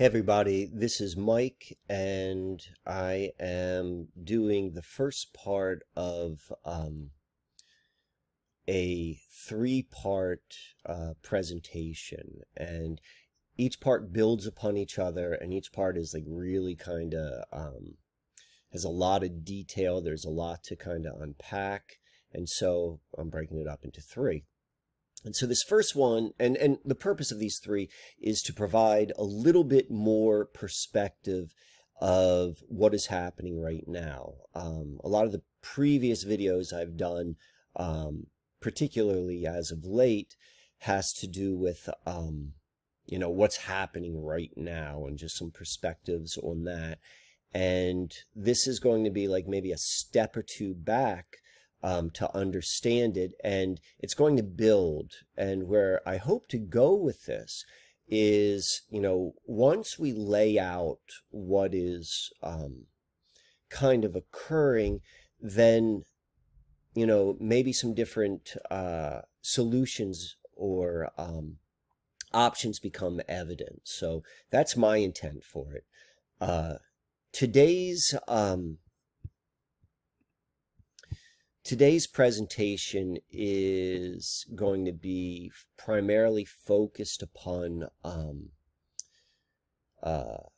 Hey everybody, this is Mike, and I am doing the first part of a three-part presentation, and each part builds upon each other, and each part is like really kind of, has a lot of detail, there's a lot to kind of unpack, and so I'm breaking it up into three. And so this first one, and the purpose of these three is to provide a little bit more perspective of what is happening right now. A lot of the previous videos I've done, particularly as of late, has to do with, you know, what's happening right now and just some perspectives on that. And this is going to be like maybe a step or two back to understand it, and it's going to build. And where I hope to go with this is, you know, once we lay out what is kind of occurring, then, you know, maybe some different solutions or options become evident. So that's my intent for it. Today's presentation is going to be primarily focused upon the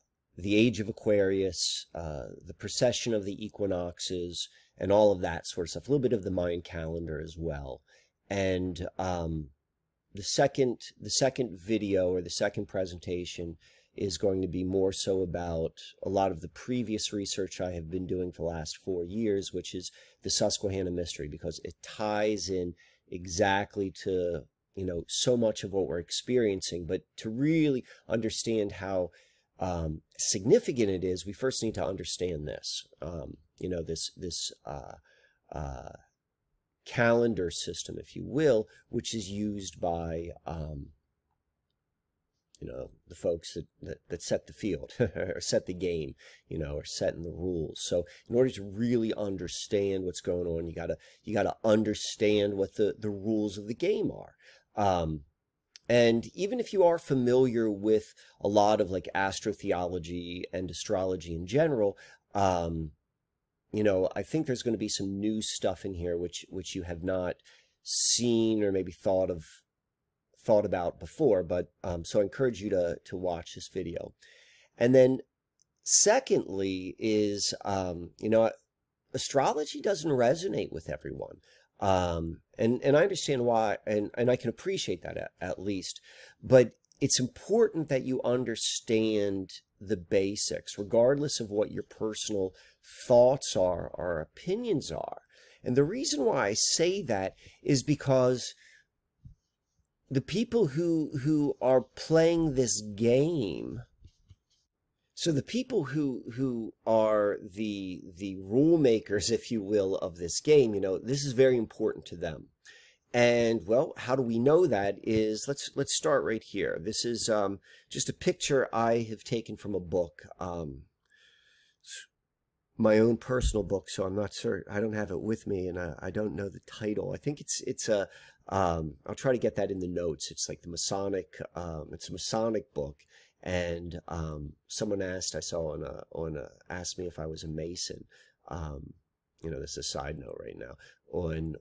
age of Aquarius, the precession of the equinoxes, and all of that sort of stuff, a little bit of the Mayan calendar as well. And the second video, or the second presentation, is going to be more so about a lot of the previous research I have been doing for the last 4 years, which is the Susquehanna mystery, because it ties in exactly to, you know, so much of what we're experiencing. But to really understand how significant it is, we first need to understand this, you know, this calendar system, if you will, which is used by you know, the folks that set the field or set the game, you know, or setting the rules. So in order to really understand what's going on, you gotta understand what the rules of the game are. And even if you are familiar with a lot of like astrotheology and astrology in general, you know, I think there's going to be some new stuff in here which you have not seen or maybe thought about before, but so I encourage you to watch this video. And then secondly is, you know, astrology doesn't resonate with everyone, and I understand why, and I can appreciate that at least, but it's important that you understand the basics regardless of what your personal thoughts are or opinions are. And the reason why I say that is because the people who are playing this game, so the people who are the rule makers, if you will, of this game, you know, this is very important to them. And, well, how do we know that is, let's start right here. This is just a picture I have taken from a book, my own personal book, so I'm not sure, I don't have it with me, and I don't know the title. I think it's a... I'll try to get that in the notes. It's like the Masonic, it's a Masonic book. And, someone asked, I saw asked me if I was a Mason, you know, this is a side note right now, on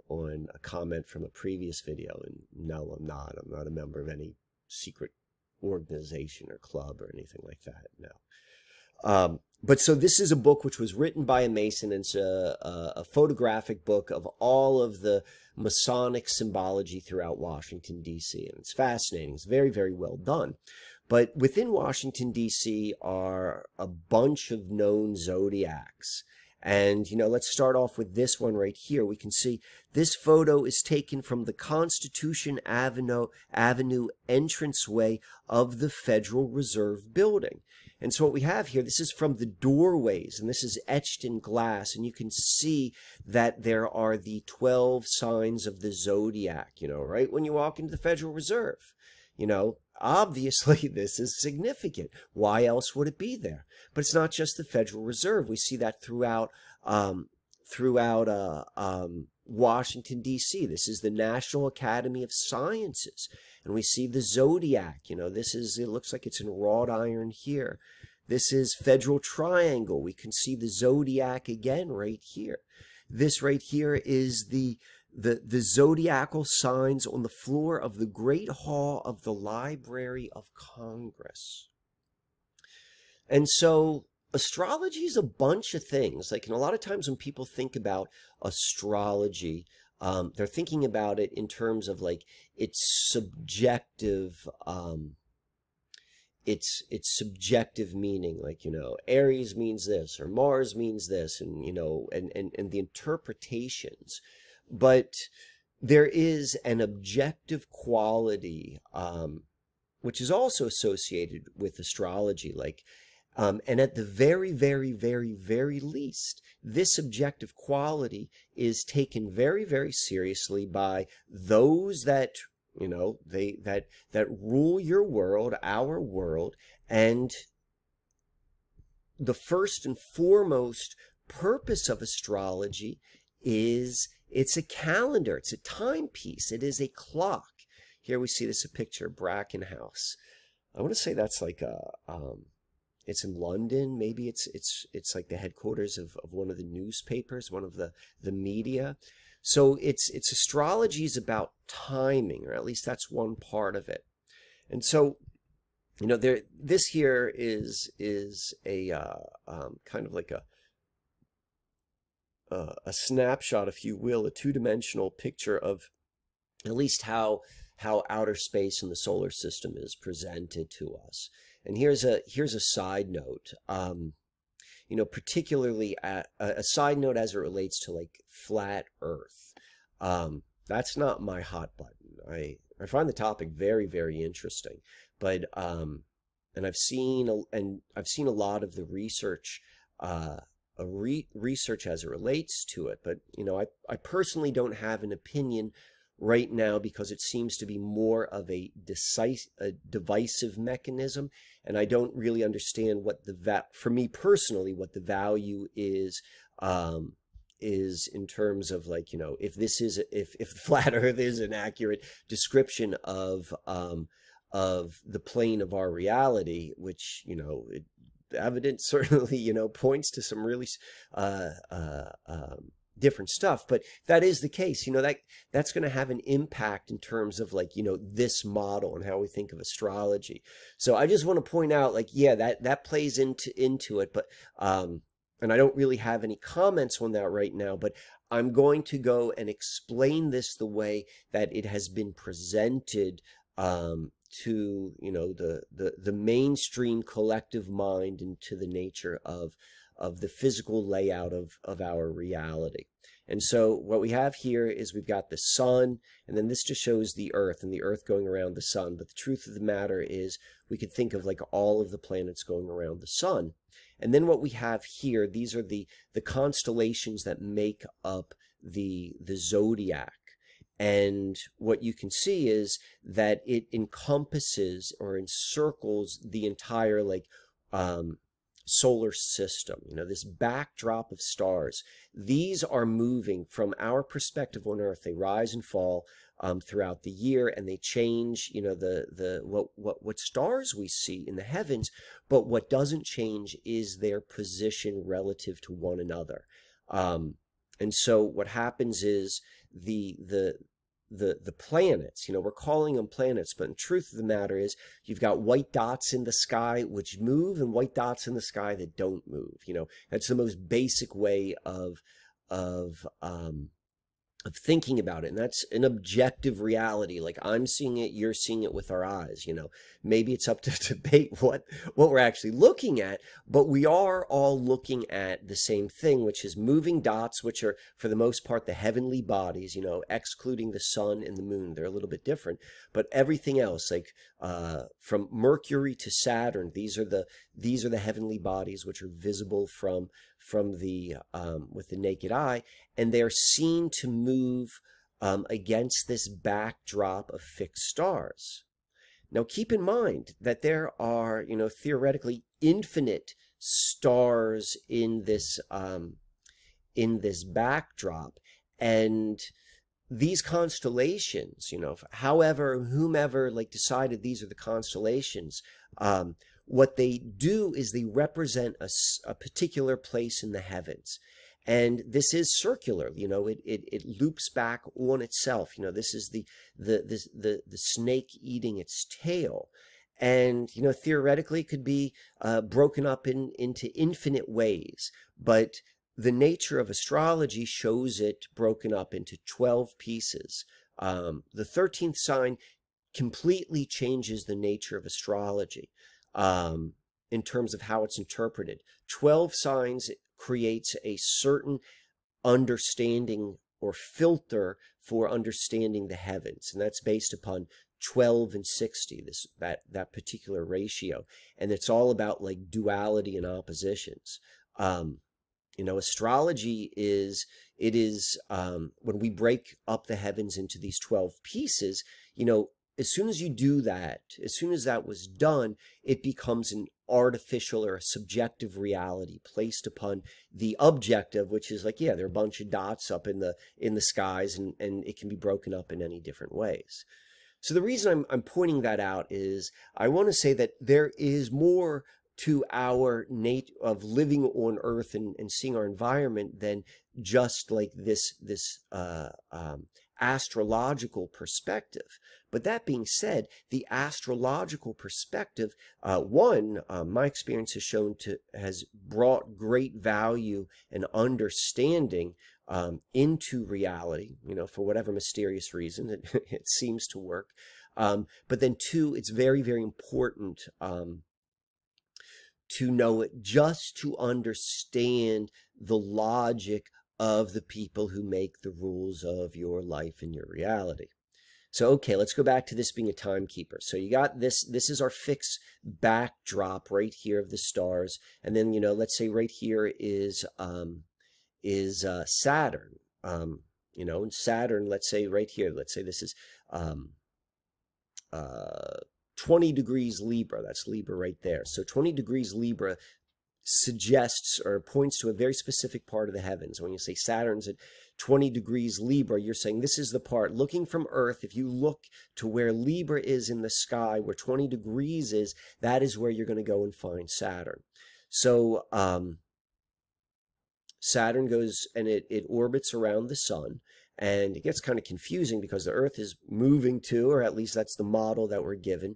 a comment from a previous video. And no, I'm not a member of any secret organization or club or anything like that. No. But so this is a book which was written by a Mason. It's a photographic book of all of the Masonic symbology throughout Washington, D.C. And it's fascinating. It's very, very well done. But within Washington, D.C. are a bunch of known zodiacs. And, you know, let's start off with this one right here. We can see this photo is taken from the Constitution Avenue entranceway of the Federal Reserve building. And so what we have here, this is from the doorways, and this is etched in glass, and you can see that there are the 12 signs of the zodiac, you know, right when you walk into the Federal Reserve. You know, obviously this is significant. Why else would it be there? But it's not just the Federal Reserve. We see that throughout Washington, D.C. This is the National Academy of Sciences. And we see the zodiac. You know, this is, it looks like it's in wrought iron here. This is Federal Triangle. We can see the zodiac again right here. This right here is the zodiacal signs on the floor of the Great Hall of the Library of Congress. And so astrology is a bunch of things. Like, and a lot of times when people think about astrology, they're thinking about it in terms of like its subjective meaning, like, you know, Aries means this or Mars means this, and, you know, and the interpretations. But there is an objective quality which is also associated with astrology, like and at the very least, this objective quality is taken very seriously by those that, you know, that rule your world, our world. And the first and foremost purpose of astrology is it's a calendar, it's a timepiece, it is a clock. Here we see this, a picture of Bracken House. I want to say that's like a it's in London, maybe it's like the headquarters of one of the newspapers, one of the media. So it's astrology is about timing, or at least that's one part of it. And so, you know, there, this here is a kind of like a snapshot, if you will, a two-dimensional picture of at least how outer space and the solar system is presented to us. And here's a side note. You know, particularly a side note as it relates to like flat Earth. That's not my hot button. I find the topic very interesting, but and I've seen a lot of the research, research as it relates to it. But you know, I personally don't have an opinion right now because it seems to be more of a divisive mechanism. And I don't really understand what for me personally, what the value is in terms of like, you know, if this is, if flat Earth is an accurate description of the plane of our reality, which, you know, the evidence certainly, you know, points to some really, different stuff. But if that is the case, you know, that's going to have an impact in terms of like, you know, this model and how we think of astrology. So I just want to point out, like, yeah, that plays into it, but and I don't really have any comments on that right now, but I'm going to go and explain this the way that it has been presented to, you know, the mainstream collective mind, and to the nature of the physical layout of our reality. And so what we have here is we've got the sun, and then this just shows the earth and the earth going around the sun. But the truth of the matter is we could think of like all of the planets going around the sun. And then what we have here, these are the constellations that make up the zodiac. And what you can see is that it encompasses or encircles the entire like solar system. You know, this backdrop of stars, these are moving from our perspective on Earth. They rise and fall throughout the year, and they change, you know, what stars we see in the heavens. But what doesn't change is their position relative to one another. And so what happens is the planets, you know, we're calling them planets, but in truth of the matter is you've got white dots in the sky which move and white dots in the sky that don't move. You know, that's the most basic way of thinking about it. And that's an objective reality. Like, I'm seeing it, you're seeing it with our eyes. You know, maybe it's up to debate what we're actually looking at, but we are all looking at the same thing, which is moving dots, which are for the most part the heavenly bodies, you know, excluding the sun and the moon. They're a little bit different, but everything else, like from Mercury to Saturn, these are the heavenly bodies which are visible from the with the naked eye, and they're seen to move against this backdrop of fixed stars. Now keep in mind that there are, you know, theoretically infinite stars in this backdrop, And these constellations, you know, however, whomever like decided these are the constellations, what they do is they represent a particular place in the heavens. And this is circular, you know, it loops back on itself. You know, this is the snake eating its tail. And, you know, theoretically it could be broken up into infinite ways, but the nature of astrology shows it broken up into 12 pieces. The 13th sign completely changes the nature of astrology in terms of how it's interpreted. 12 signs creates a certain understanding or filter for understanding the heavens, and that's based upon 12 and 60, that particular ratio. And it's all about like duality and oppositions. You know, astrology is, when we break up the heavens into these 12 pieces, you know, as soon as you do that, as soon as that was done, it becomes an artificial or a subjective reality placed upon the objective, which is like, yeah, there are a bunch of dots up in the skies, and it can be broken up in any different ways. So the reason I'm pointing that out is I want to say that there is more to our nature of living on Earth and seeing our environment than just like this astrological perspective. But that being said, the astrological perspective, my experience has shown to has brought great value and understanding into reality, you know, for whatever mysterious reason, it seems to work. But then two, it's very, very important to know it just to understand the logic of the people who make the rules of your life and your reality. So, okay, let's go back to this being a timekeeper. So you got this, this is our fixed backdrop right here of the stars. And then, you know, let's say right here is Saturn, you know, and Saturn, let's say right here, let's say this is 20 degrees Libra, that's Libra right there. So 20 degrees Libra suggests or points to a very specific part of the heavens. When you say Saturn's at 20 degrees Libra, you're saying this is the part, looking from Earth, if you look to where Libra is in the sky, where 20 degrees is, that is where you're going to go and find Saturn. So, Saturn goes and it orbits around the sun, and it gets kind of confusing because the Earth is moving too, or at least that's the model that we're given.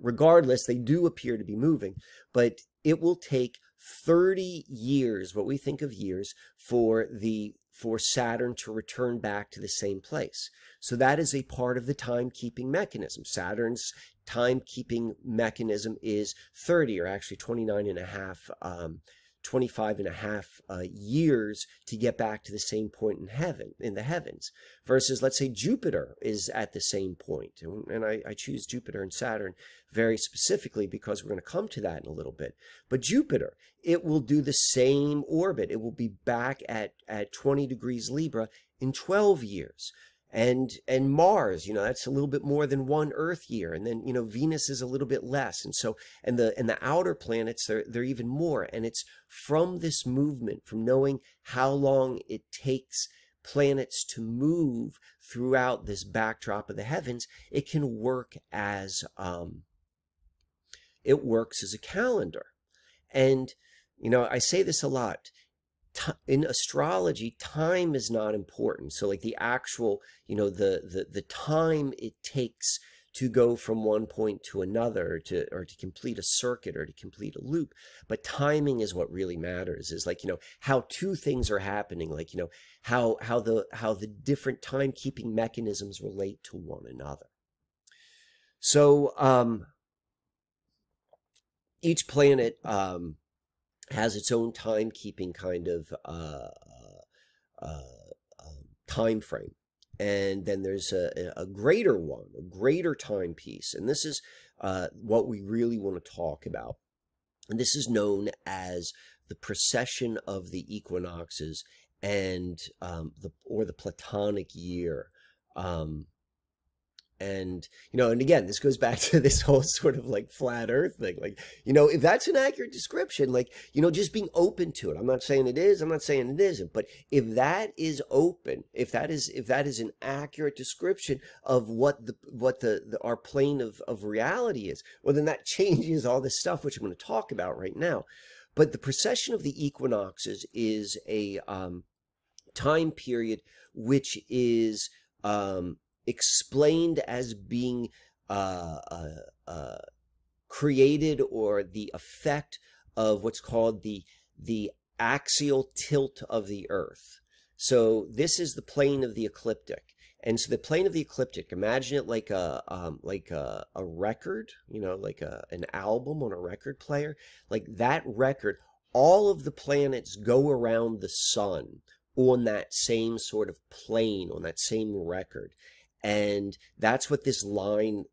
Regardless, they do appear to be moving, but it will take 30 years, what we think of years, for Saturn to return back to the same place. So that is a part of the timekeeping mechanism. Saturn's timekeeping mechanism is 30, or actually 25 and a half years to get back to the same point in heaven, in the heavens, versus let's say Jupiter is at the same point. And I choose Jupiter and Saturn very specifically because we're going to come to that in a little bit. But Jupiter, it will do the same orbit. It will be back at 20 degrees Libra in 12 years. And Mars, you know, that's a little bit more than one Earth year. And then, you know, Venus is a little bit less. And so, and the outer planets, they're even more. And it's from this movement, from knowing how long it takes planets to move throughout this backdrop of the heavens, it can work as, it works as a calendar. And, you know, I say this a lot. In astrology, time is not important. So like the actual, you know, the time it takes to go from one point to another, or to complete a circuit, or to complete a loop. But timing is what really matters, is like, you know, how two things are happening, like, you know, how the different timekeeping mechanisms relate to one another. So each planet has its own timekeeping kind of time frame, and then there's a greater one, a greater timepiece, and this is what we really want to talk about. And this is known as the precession of the equinoxes, and the Platonic year. And, you know, and again, this goes back to this whole sort of like flat earth thing. Like, you know, if that's an accurate description, like, you know, just being open to it. I'm not saying it is, I'm not saying it isn't, but if that is open, if that is an accurate description of what our plane of reality is, well, then that changes all this stuff, which I'm going to talk about right now. But the precession of the equinoxes is a time period which is explained as being created, or the effect of what's called the axial tilt of the earth. So this is the plane of the ecliptic. And so the plane of the ecliptic, imagine it like a record, you know, like an album on a record player. Like that record, all of the planets go around the sun on that same sort of plane, on that same record. And that's what this line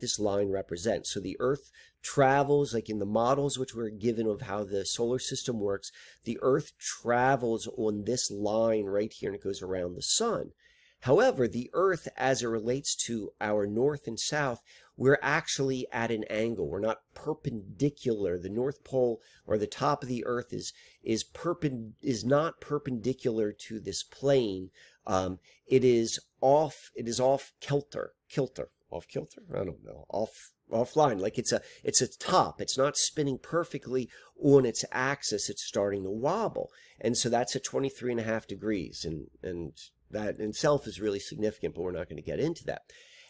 represents. So the Earth travels, like in the models which were given of how the solar system works, the Earth travels on this line right here, and it goes around the sun. However, the Earth, as it relates to our north and south, we're actually at an angle. We're not perpendicular. The North Pole, or the top of the Earth, is not perpendicular to this plane. It is off kilter, offline. Like it's a top. It's not spinning perfectly on its axis. It's starting to wobble. And so that's at 23.5 degrees, and that in itself is really significant, but we're not going to get into that.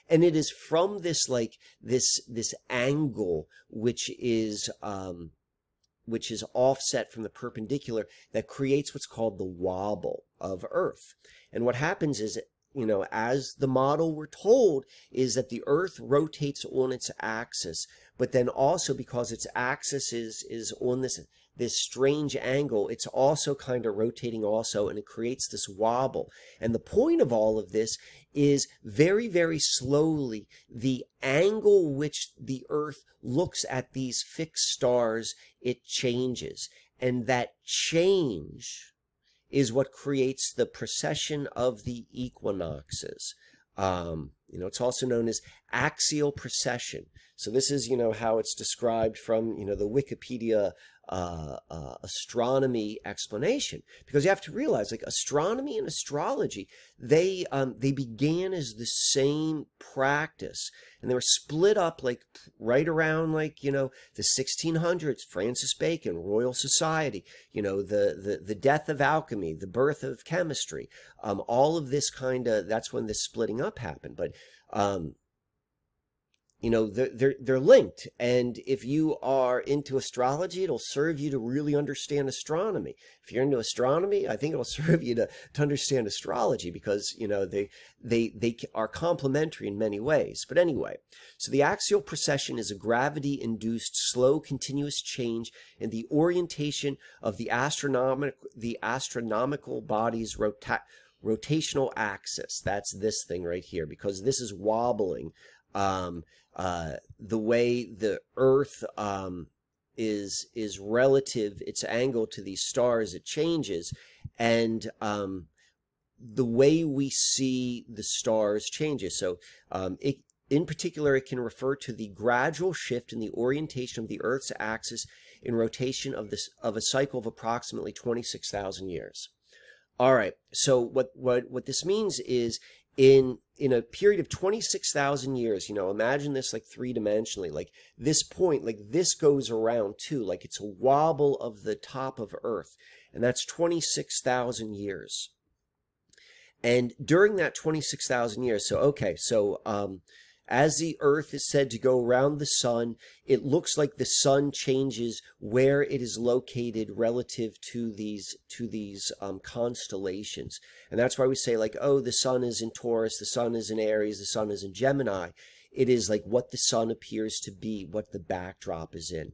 And it is from this, like this angle, which is offset from the perpendicular, that creates what's called the wobble of Earth. And what happens is, you know, as the model we're told, is that the Earth rotates on its axis, but then also because its axis is on this strange angle, it's also kind of rotating also, and it creates this wobble. And the point of all of this is, very, very slowly, the angle which the Earth looks at these fixed stars, it changes. And that change is what creates the precession of the equinoxes. You know, it's also known as axial precession. So this is, you know, how it's described from, you know, the Wikipedia astronomy explanation, because you have to realize, like, astronomy and astrology, they began as the same practice, and they were split up like right around, like, you know, the 1600s, Francis Bacon, Royal Society, you know, the death of alchemy, the birth of chemistry, all of this kind of, that's when this splitting up happened. But you know, they're linked. And if you are into astrology, it'll serve you to really understand astronomy. If you're into astronomy, I think it'll serve you to understand astrology, because, you know, they are complementary in many ways. But anyway, so the axial precession is a gravity-induced slow continuous change in the orientation of the astronomical body's rotational axis. That's this thing right here, because this is wobbling. The way the Earth is relative, its angle to these stars, it changes. And the way we see the stars changes. So in particular, it can refer to the gradual shift in the orientation of the Earth's axis in rotation of a cycle of approximately 26,000 years. All right, so what this means is, in a period of 26,000 years, you know, imagine this like three-dimensionally, like this point, like this goes around too, like it's a wobble of the top of Earth, and that's 26,000 years. And during that 26,000 years, so, okay, so as the Earth is said to go around the sun, it looks like the sun changes where it is located relative to these constellations. And that's why we say, like, oh, the sun is in Taurus, the sun is in Aries, the sun is in Gemini. It is like what the sun appears to be, what the backdrop is in.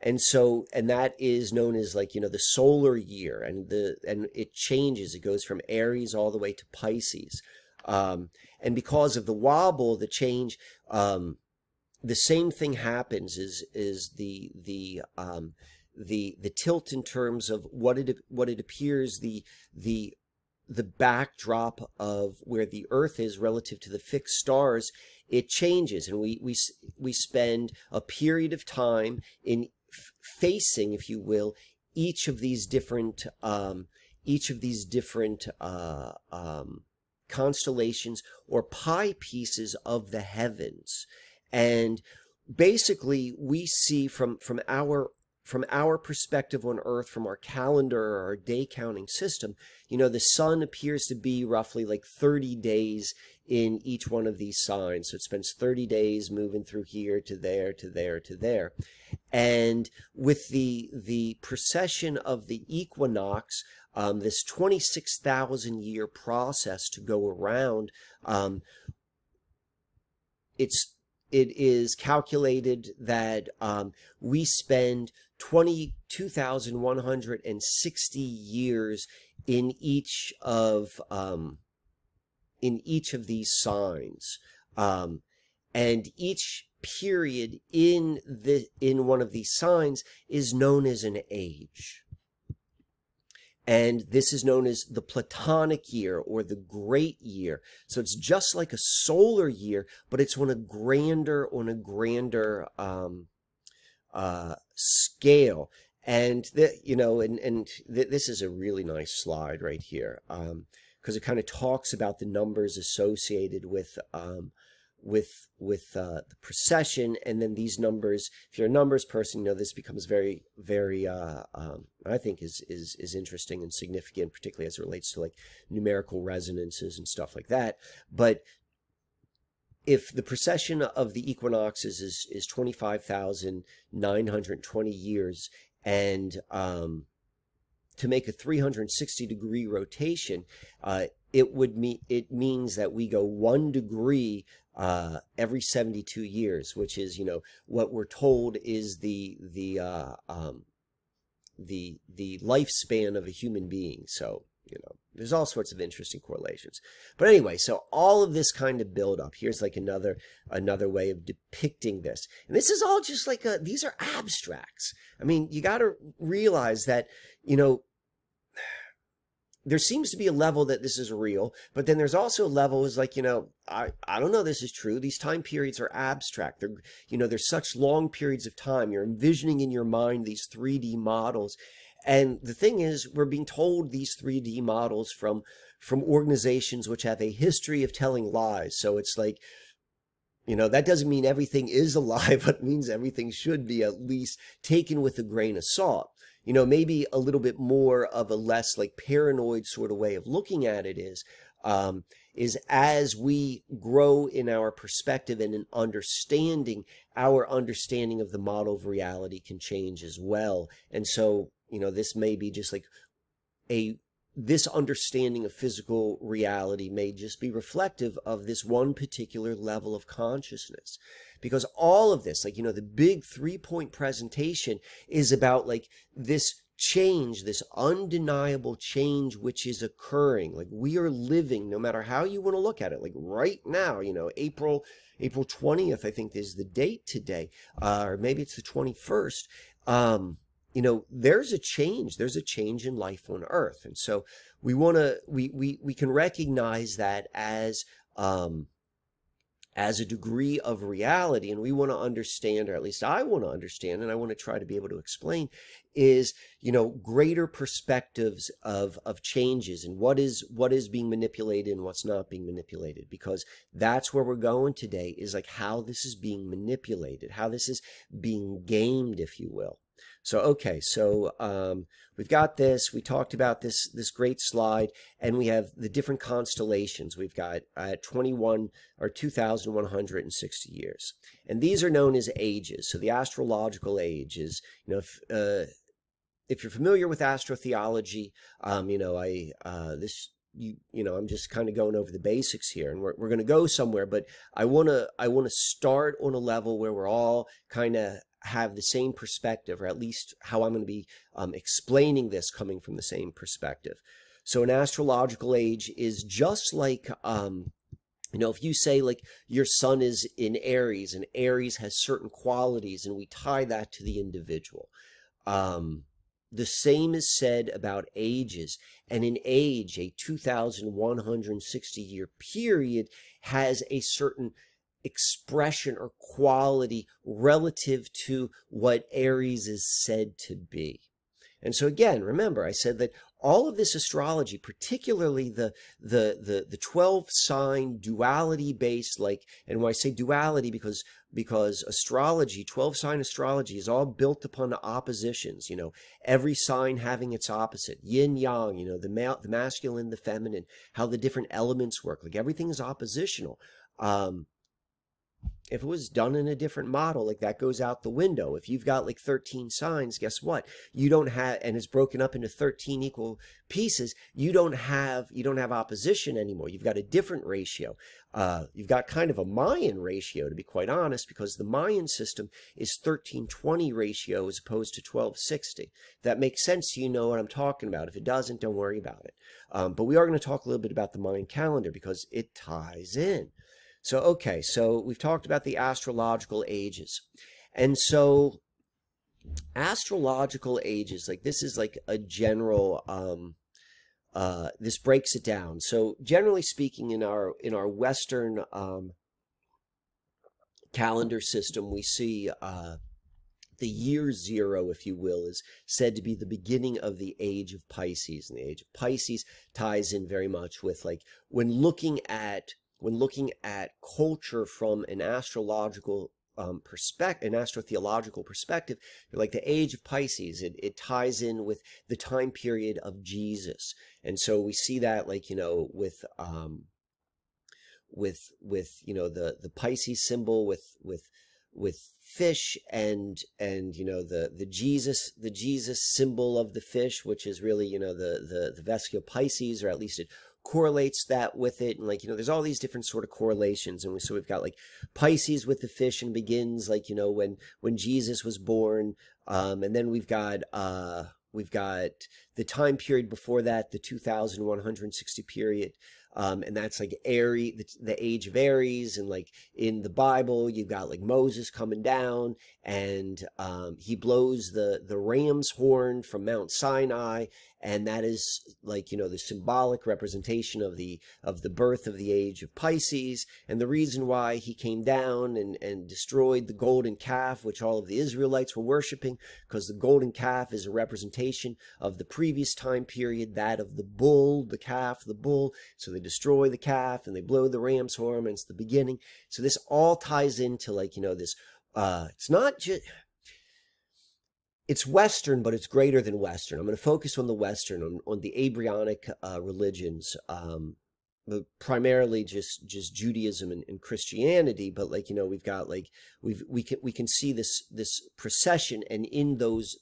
And so, and that is known as, like, you know, the solar year, and it changes. It goes from Aries all the way to Pisces. And because of the wobble, the change, the same thing happens is the tilt in terms of what it appears the the backdrop of where the Earth is relative to the fixed stars, it changes. And we spend a period of time in facing, if you will, each of these different constellations or pie pieces of the heavens. And basically we see from our perspective on Earth, from our calendar or our day counting system, you know, the sun appears to be roughly like 30 days in each one of these signs. So it spends 30 days moving through here to there, to there, to there. And with the precession of the equinox, this 26,000-year process to go around, it is calculated that we spend 22,160 years in each of these signs, and each period in one of these signs is known as an age. And this is known as the Platonic year or the great year. So it's just like a solar year, but it's on a grander scale. And this is a really nice slide right here, because it kind of talks about the numbers associated with the precession. And then these numbers, if you're a numbers person, you know, this becomes very, very, I think is interesting and significant, particularly as it relates to like numerical resonances and stuff like that. But if the precession of the equinoxes is 25,920 years, and to make a 360-degree rotation, it means that we go 1 degree every 72 years, which is, you know, what we're told is the lifespan of a human being. So, you know, there's all sorts of interesting correlations. But anyway, so all of this kind of build up, here's like another way of depicting this. And this is all just like these are abstracts. I mean, you got to realize that, you know, there seems to be a level that this is real, but then there's also a level is like, you know, I don't know, this is true. These time periods are abstract. They're, you know, there's such long periods of time. You're envisioning in your mind these 3D models. And the thing is, we're being told these 3D models from organizations which have a history of telling lies. So it's like, you know, that doesn't mean everything is a lie, but it means everything should be at least taken with a grain of salt. You know, maybe a little bit more of a less like paranoid sort of way of looking at it is as we grow in our perspective and in understanding, our understanding of the model of reality can change as well. And so, you know, this may be just like this understanding of physical reality may just be reflective of this one particular level of consciousness. Because all of this, like, you know, the big three-point presentation is about like this change, this undeniable change which is occurring. Like, we are living, no matter how you want to look at it, like right now, you know, April 20th, I think is the date today, or maybe it's the 21st. You know, there's a change in life on Earth. And so we can recognize that as a degree of reality. And we want to understand, or at least I want to understand, and I want to try to be able to explain is, you know, greater perspectives of changes and what is being manipulated and what's not being manipulated, because that's where we're going today is like how this is being manipulated, how this is being gamed, if you will. So, okay, so we've got this. We talked about this great slide, and we have the different constellations. We've got 2,160 years. And these are known as ages. So the astrological age is, you know, if you're familiar with astrotheology, you know, I'm just kind of going over the basics here, and we're going to go somewhere, but I want to start on a level where we're all kind of have the same perspective, or at least how I'm going to be explaining this coming from the same perspective. So an astrological age is just like, you know, if you say like your sun is in Aries and Aries has certain qualities and we tie that to the individual, The same is said about ages, and an age, a 2,160-year period, has a certain expression or quality relative to what Aries is said to be. And so again, remember, I said that all of this astrology, particularly the 12 sign duality based, like, and when I say duality, because astrology, 12 sign astrology is all built upon oppositions, you know, every sign having its opposite, yin yang, you know, the masculine, the feminine, how the different elements work, like everything is oppositional. If it was done in a different model, like, that goes out the window. If you've got like 13 signs, guess what? You don't have, and it's broken up into 13 equal pieces. You don't have opposition anymore. You've got a different ratio. You've got kind of a Mayan ratio, to be quite honest, because the Mayan system is 13:20 ratio as opposed to 12:60. That makes sense to you, know what I'm talking about. If it doesn't, don't worry about it. But we are going to talk a little bit about the Mayan calendar because it ties in. So, okay, so we've talked about the astrological ages. And so astrological ages, like, this is like a general, this breaks it down. So generally speaking, in our Western calendar system, we see the year zero, if you will, is said to be the beginning of the age of Pisces. And the age of Pisces ties in very much with, like, when looking at culture from an astrological perspective, an astrotheological perspective, like the age of Pisces, it ties in with the time period of Jesus. And so we see that, like, you know, with you know, the Pisces symbol with fish, and you know, the Jesus symbol of the fish, which is really, you know, the Vesco Pisces, or at least it correlates that with it. And, like, you know, there's all these different sort of correlations. And so we've got, like, Pisces with the fish, and begins, like, you know, when Jesus was born. And then we've got the time period before that, the 2160 period. And that's like Aries, the age of Aries. And, like, in the Bible, you've got, like, Moses coming down, and he blows the ram's horn from Mount Sinai. And that is, like, you know, the symbolic representation of the birth of the age of Pisces, and the reason why he came down and destroyed the golden calf, which all of the Israelites were worshiping, because the golden calf is a representation of the previous time period, that of the bull, the calf, the bull. So they destroy the calf and they blow the ram's horn, and it's the beginning. So this all ties into, like, you know, this, it's not just... It's Western, but it's greater than Western. I'm going to focus on the Western, on the Abrahamic religions, but primarily just Judaism and Christianity. But, like, you know, we've got, like, we can see this procession, and in those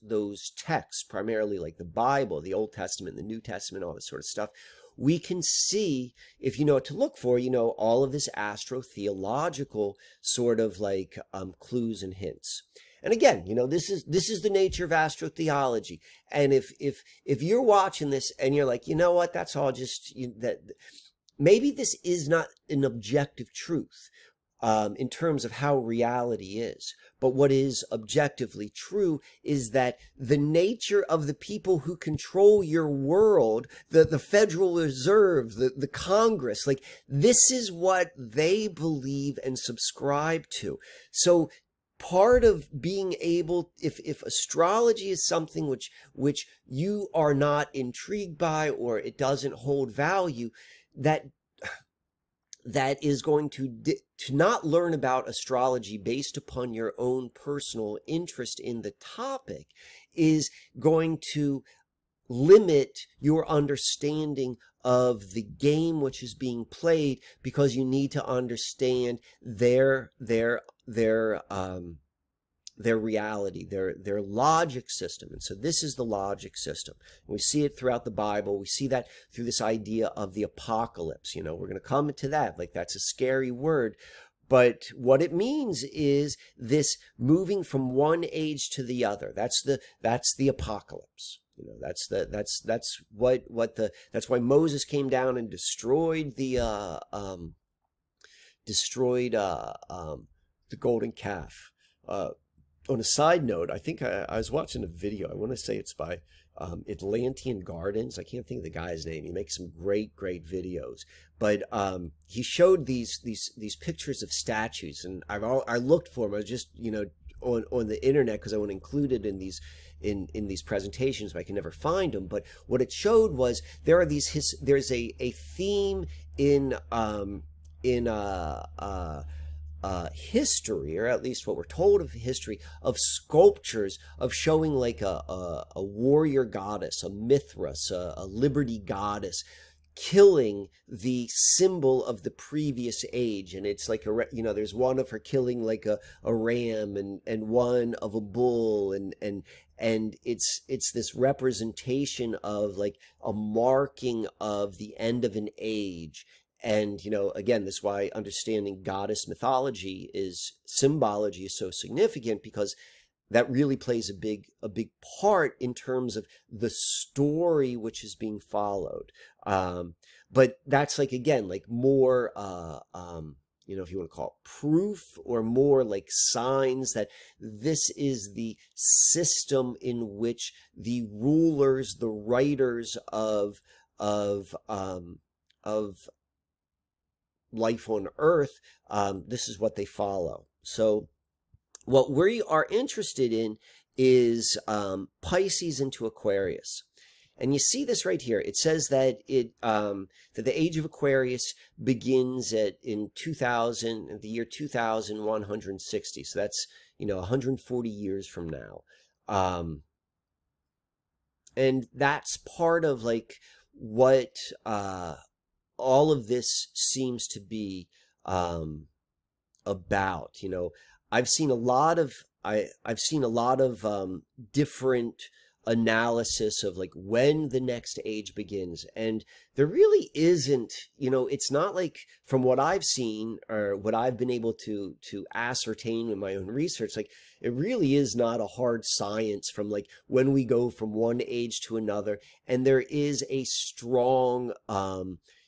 texts, primarily, like, the Bible, the Old Testament, the New Testament, all this sort of stuff, we can see, if you know what to look for, you know, all of this astrotheological sort of, like, clues and hints. And again, you know, this is the nature of astrotheology. And if you're watching this and you're like, you know what, that's all just, that maybe this is not an objective truth in terms of how reality is. But what is objectively true is that the nature of the people who control your world, the Federal Reserve, the Congress, like, this is what they believe and subscribe to. So part of being able, if astrology is something which you are not intrigued by, or it doesn't hold value, that is going to not learn about astrology based upon your own personal interest in the topic is going to limit your understanding of the game which is being played, because you need to understand their reality, their logic system. And so this is the logic system. We see it throughout the Bible. We see that through this idea of the apocalypse. You know, we're going to come into that. Like, that's a scary word. But what it means is this moving from one age to the other. That's the apocalypse. You know, that's why Moses came down and destroyed the golden calf. On a side note, I think I was watching a video. I want to say it's by Atlantean Gardens. I can't think of the guy's name. He makes some great, great videos. But he showed these pictures of statues, and I looked for them. I was just, you know, on the internet because I want to include it in these presentations, but I can never find them. But what it showed was there are these there's a theme in history, or at least what we're told of history, of sculptures of showing like a warrior goddess, a Mithras, a liberty goddess, killing the symbol of the previous age. And it's like, a, you know, there's one of her killing like a ram, and one of a bull, and it's this representation of like a marking of the end of an age. And, you know, again, this is why understanding goddess mythology is symbology is so significant, because that really plays a big part in terms of the story which is being followed. But that's like, again, like more, you know, if you want to call it proof, or more like signs that this is the system in which the rulers, the writers of life on Earth, this is what they follow. So what we are interested in is Pisces into Aquarius. And you see this right here. It says that that the age of Aquarius begins in the year 2160. So that's, you know, 140 years from now. And that's part of like what all of this seems to be about. You know, I've seen a lot of different analysis of like when the next age begins, and there really isn't, you know, it's not like, from what I've seen or what I've been able to ascertain in my own research, like it really is not a hard science from like when we go from one age to another. And there is a strong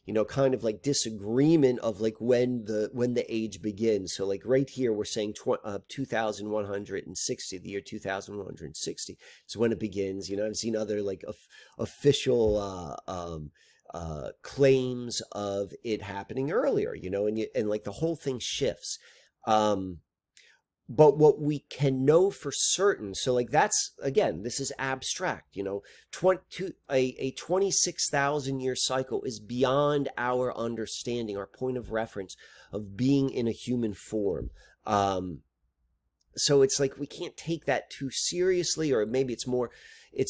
you know, kind of like disagreement of like when the age begins. So like right here, we're saying 2160, the year 2160 is when it begins. You know, I've seen other like official claims of it happening earlier, you know, and like the whole thing shifts. But what we can know for certain, so like that's, again, this is abstract, you know, a 26,000 year cycle is beyond our understanding, our point of reference of being in a human form. So it's like we can't take that too seriously, or maybe it's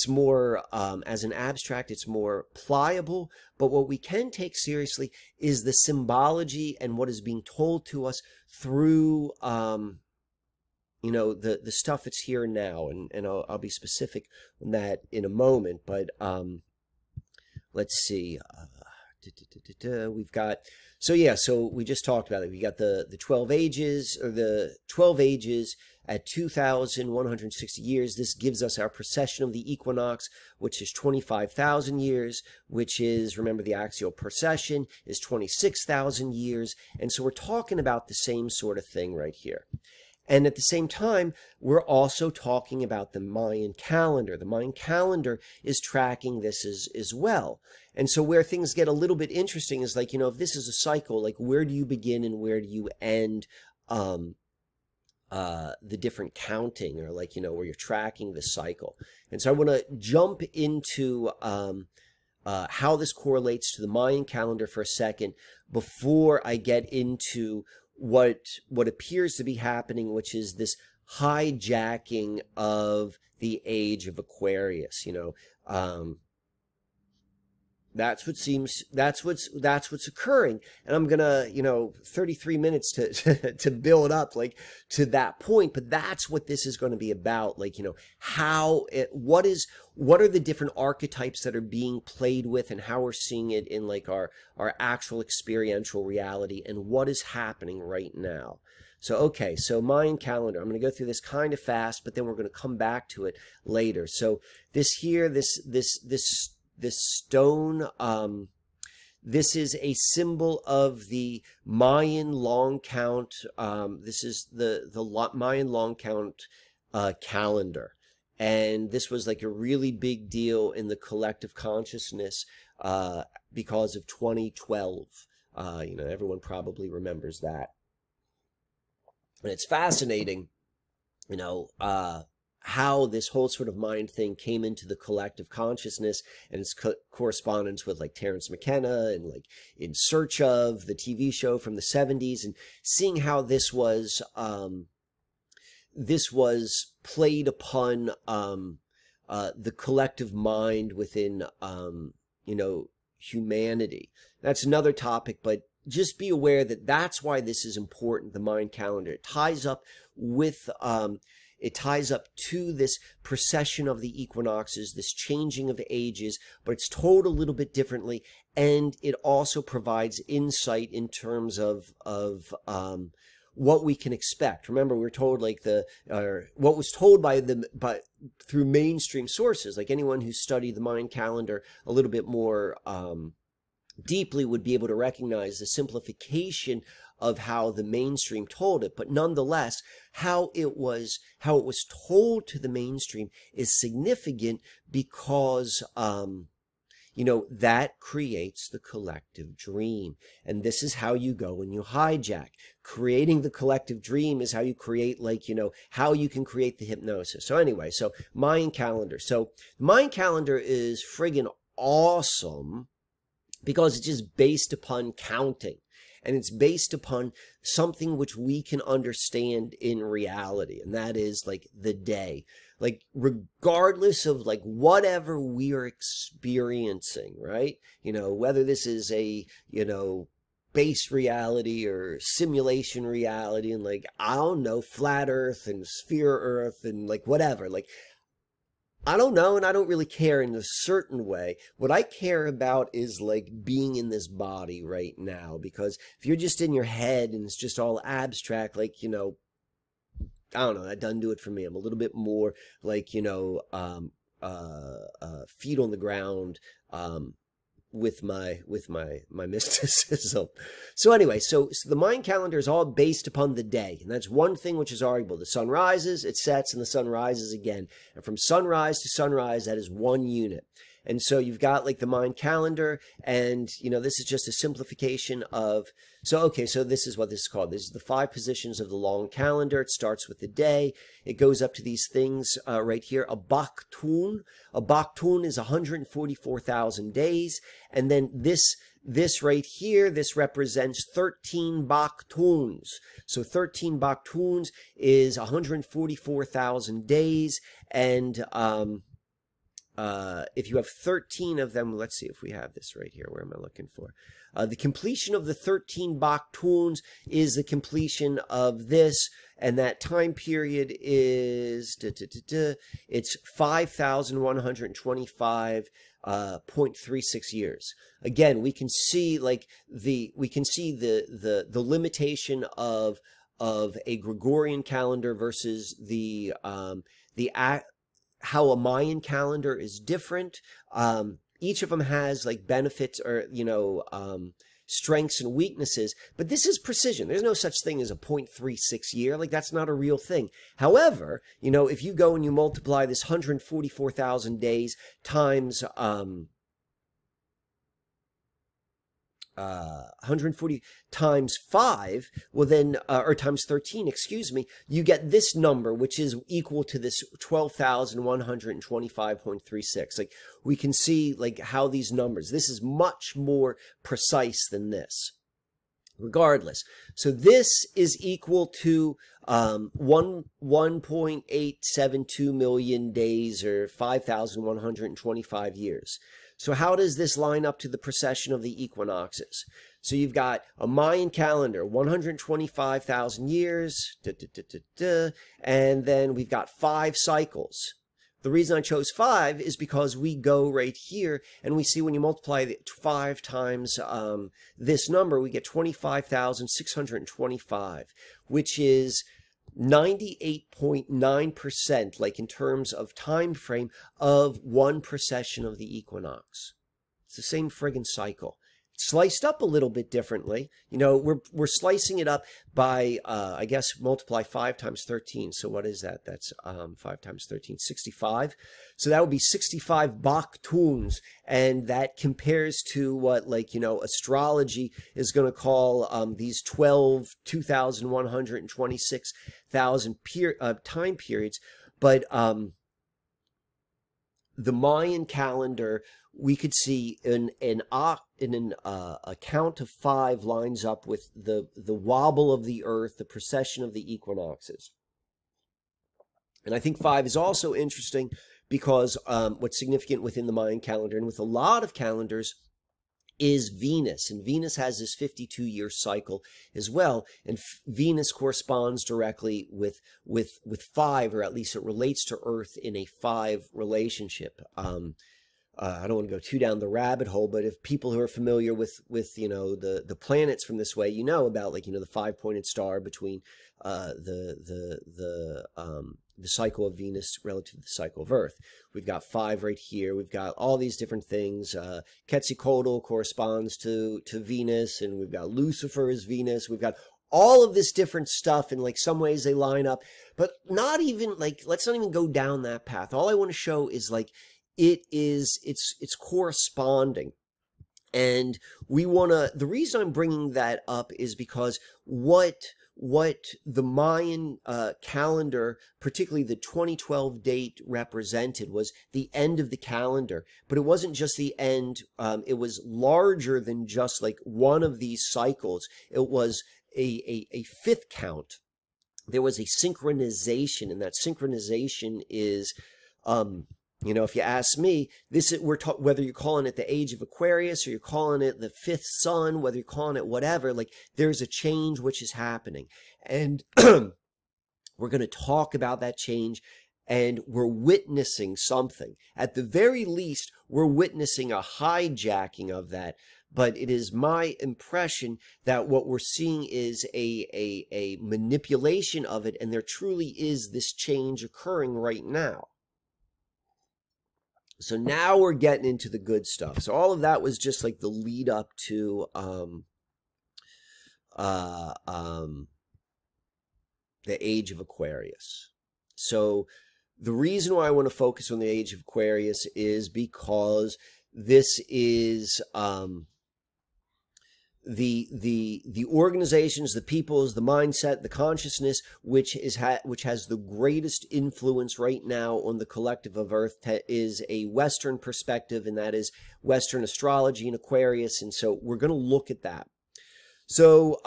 more as an abstract, it's more pliable. But what we can take seriously is the symbology and what is being told to us through, you know, the stuff that's here now, and I'll be specific on that in a moment. But let's see, we've got, so yeah, so we just talked about it. We got the 12 ages, or the 12 ages at 2,160 years. This gives us our precession of the equinox, which is 25,000 years, which is, remember, the axial precession is 26,000 years. And so we're talking about the same sort of thing right here. And at the same time, we're also talking about the Mayan calendar. The Mayan calendar is tracking this as well. And so where things get a little bit interesting is like, you know, if this is a cycle, like where do you begin and where do you end the different counting, or like, you know, where you're tracking the cycle. And so I want to jump into how this correlates to the Mayan calendar for a second before I get into what appears to be happening, which is this hijacking of the age of Aquarius. You know, that's what's occurring. And I'm gonna, you know, 33 minutes to build up like to that point, but that's what this is going to be about. Like, you know, what are the different archetypes that are being played with, and how we're seeing it in like our actual experiential reality, and what is happening right now. So, okay, so Mayan calendar, I'm going to go through this kind of fast, but then we're going to come back to it later. So this here, this stone, this is a symbol of the Mayan long count. This is the Mayan long count calendar. And this was like a really big deal in the collective consciousness because of 2012. You know, everyone probably remembers that. And it's fascinating, you know, how this whole sort of mind thing came into the collective consciousness and its correspondence with like Terrence McKenna and like In Search Of, the TV show from the 70s, and seeing how this was played upon the collective mind within, you know, humanity. That's another topic, but just be aware that that's why this is important, the mind calendar. It ties up with... it ties up to this precession of the equinoxes, this changing of ages, but it's told a little bit differently. And it also provides insight in terms of what we can expect. Remember, we're told like the, what was told by the, through mainstream sources, like anyone who studied the Mayan calendar a little bit more deeply would be able to recognize the simplification of how the mainstream told it, but nonetheless, how it was told to the mainstream is significant because, you know, that creates the collective dream. And this is how you go and you hijack. Creating the collective dream is how you create, like, you know, how you can create the hypnosis. So anyway, so Mayan calendar. So Mayan calendar is friggin' awesome because it's just based upon counting. And it's based upon something which we can understand in reality. And that is like the day, like regardless of like whatever we are experiencing, right? You know, whether this is a, you know, base reality or simulation reality and like, I don't know, flat earth and sphere earth and like whatever, like, I don't know. And I don't really care in a certain way. What I care about is like being in this body right now, because if you're just in your head and it's just all abstract, like, you know, I don't know, that doesn't do it for me. I'm a little bit more like, you know, feet on the ground, with my mysticism. So anyway, so the Mayan calendar is all based upon the day. And that's one thing which is arguable. The sun rises, it sets, and the sun rises again. And from sunrise to sunrise, that is one unit. And so you've got like the Mayan calendar, and, you know, this is just a simplification of, so, okay, so this is what this is called. This is the 5 positions of the long calendar. It starts with the day. It goes up to these things right here. A baktun. A baktun is 144,000 days. And then this right here, this represents 13 baktuns. So 13 baktuns is 144,000 days. And, if you have 13 of them, let's see if we have this right here. Where am I looking for? The completion of the 13 baktuns is the completion of this. And that time period is, it's 5,125 0.36 years. Again, we can see like the, we can see the limitation of a Gregorian calendar versus the how a Mayan calendar is different. Each of them has like benefits or, you know, strengths and weaknesses, but this is precision. There's no such thing as a 0.36 year. Like that's not a real thing. However, you know, if you go and you multiply this 144,000 days times, 140 times 5, well then, or times 13, excuse me, you get this number, which is equal to this 12,125.36. Like we can see like how these numbers, this is much more precise than this. Regardless, so this is equal to 1.872 million days or 5,125 years. So how does this line up to the precession of the equinoxes? So you've got a Mayan calendar, 125,000 years, and then we've got 5 cycles. The reason I chose 5 is because we go right here and we see when you multiply the 5 times this number, we get 25,625, which is 98.9%, like in terms of time frame of one precession of the equinox. It's the same friggin' cycle. sliced up a little bit differently. You know, we're slicing it up by, I guess, multiply 5 times 13. So what is that? That's 5 times 13, 65. So that would be 65 baktuns. And that compares to what, like, you know, astrology is going to call these 2,126,000 time periods. But the Mayan calendar, we could see a count of 5 lines up with the wobble of the earth, the precession of the equinoxes. And I think 5 is also interesting because what's significant within the Mayan calendar and with a lot of calendars is Venus. And Venus has this 52-year cycle as well. And Venus corresponds directly with 5, or at least it relates to Earth in a 5 relationship. I don't want to go too down the rabbit hole, but if people who are familiar with you know, the planets from this way, you know about, like, you know, the 5-pointed star between the cycle of Venus relative to the cycle of Earth. We've got 5 right here. We've got all these different things. Quetzalcoatl corresponds to Venus, and we've got Lucifer is Venus. We've got all of this different stuff, and like some ways they line up, but not even like, let's not even go down that path. All I want to show is like, it's corresponding. And we want to, the reason I'm bringing that up is because what the Mayan calendar, particularly the 2012 date, represented was the end of the calendar. But it wasn't just the end. It was larger than just like one of these cycles. It was a 5th count. There was a synchronization, and that synchronization is, you know, if you ask me, this is, whether you're calling it the age of Aquarius, or you're calling it the 5th sun, whether you're calling it whatever, like, there's a change which is happening. And we're going to talk about that change, and we're witnessing something. At the very least, we're witnessing a hijacking of that. But it is my impression that what we're seeing is a manipulation of it, and there truly is this change occurring right now. So now we're getting into the good stuff. So all of that was just like the lead up to the age of Aquarius. So the reason why I want to focus on the age of Aquarius is because this is the organizations, the peoples, the mindset, the consciousness, which has the greatest influence right now on the collective of Earth, is a Western perspective, and that is Western astrology and Aquarius. And so we're going to look at that. So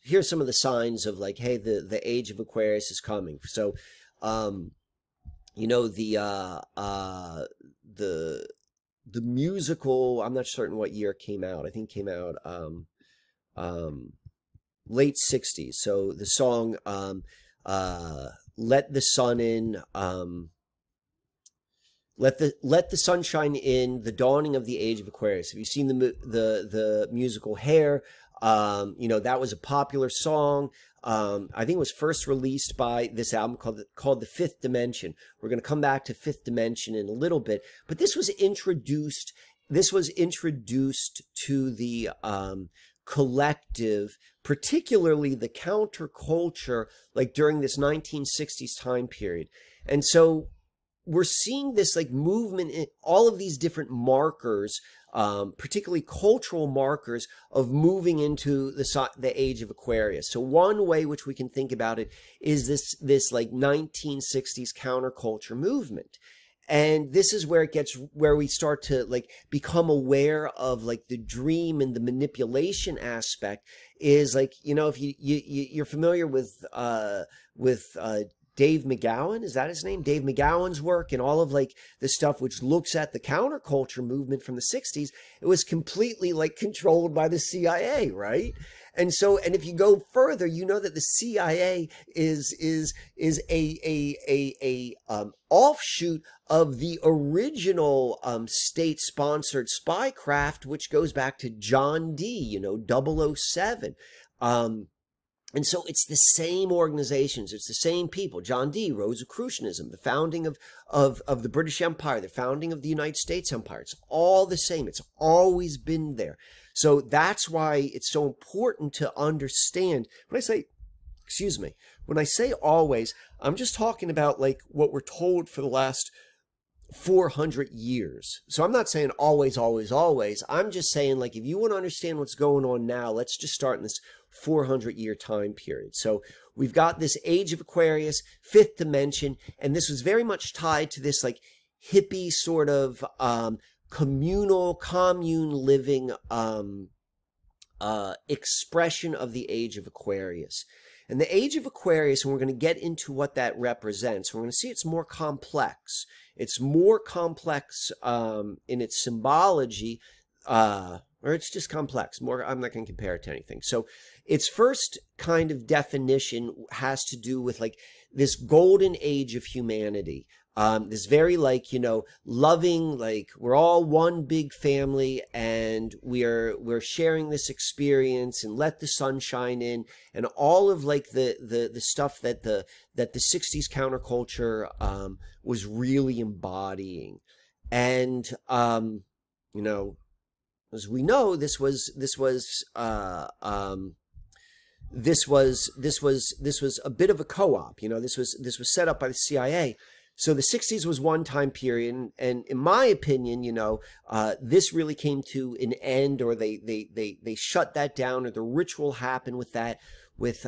here's some of the signs of, like, hey, the age of Aquarius is coming. So you know, the musical, I'm not certain what year it came out. I think it came out late 60s. So the song Let the Sun In, Let the Sunshine In, the dawning of the age of Aquarius. Have you seen the musical Hair? You know, that was a popular song. I think it was first released by this album called The Fifth Dimension. We're going to come back to Fifth Dimension in a little bit, but this was introduced to the collective, particularly the counterculture, like during this 1960s time period. And so we're seeing this like movement in all of these different markers, particularly cultural markers, of moving into the age of Aquarius. So one way which we can think about it is this like 1960s counterculture movement. And this is where it gets, where we start to like become aware of like the dream and the manipulation aspect is, like, you know, if you're familiar with Dave McGowan, is that his name? Dave McGowan's work and all of like the stuff which looks at the counterculture movement from the 60s, it was completely like controlled by the CIA, right? And so, and if you go further, you know that the CIA is a offshoot of the original state-sponsored spy craft, which goes back to John D, you know, 007. And so it's the same organizations, it's the same people. John D, Rosicrucianism, the founding of the British Empire, the founding of the United States Empire. It's all the same. It's always been there. So that's why it's so important to understand. When I say, excuse me, when I say always, I'm just talking about like what we're told for the last 400 years. So I'm not saying always, always, always. I'm just saying, like, if you want to understand what's going on now, let's just start in this 400-year time period. So we've got this age of Aquarius, fifth dimension, and this was very much tied to this like hippie sort of commune living expression of the age of Aquarius. And the age of Aquarius, and we're going to get into what that represents, we're going to see it's more complex. It's more complex in its symbology, or it's just complex. More, I'm not going to compare it to anything. So its first kind of definition has to do with like this golden age of humanity. This very like, you know, loving, like we're all one big family and we're sharing this experience and let the sun shine in, and all of like the stuff that the 60s counterculture, was really embodying. And, you know, as we know, this was a bit of a co-op, you know, this was set up by the CIA. So the 60s was one time period, and in my opinion, you know, this really came to an end, or they shut that down, or the ritual happened with that, with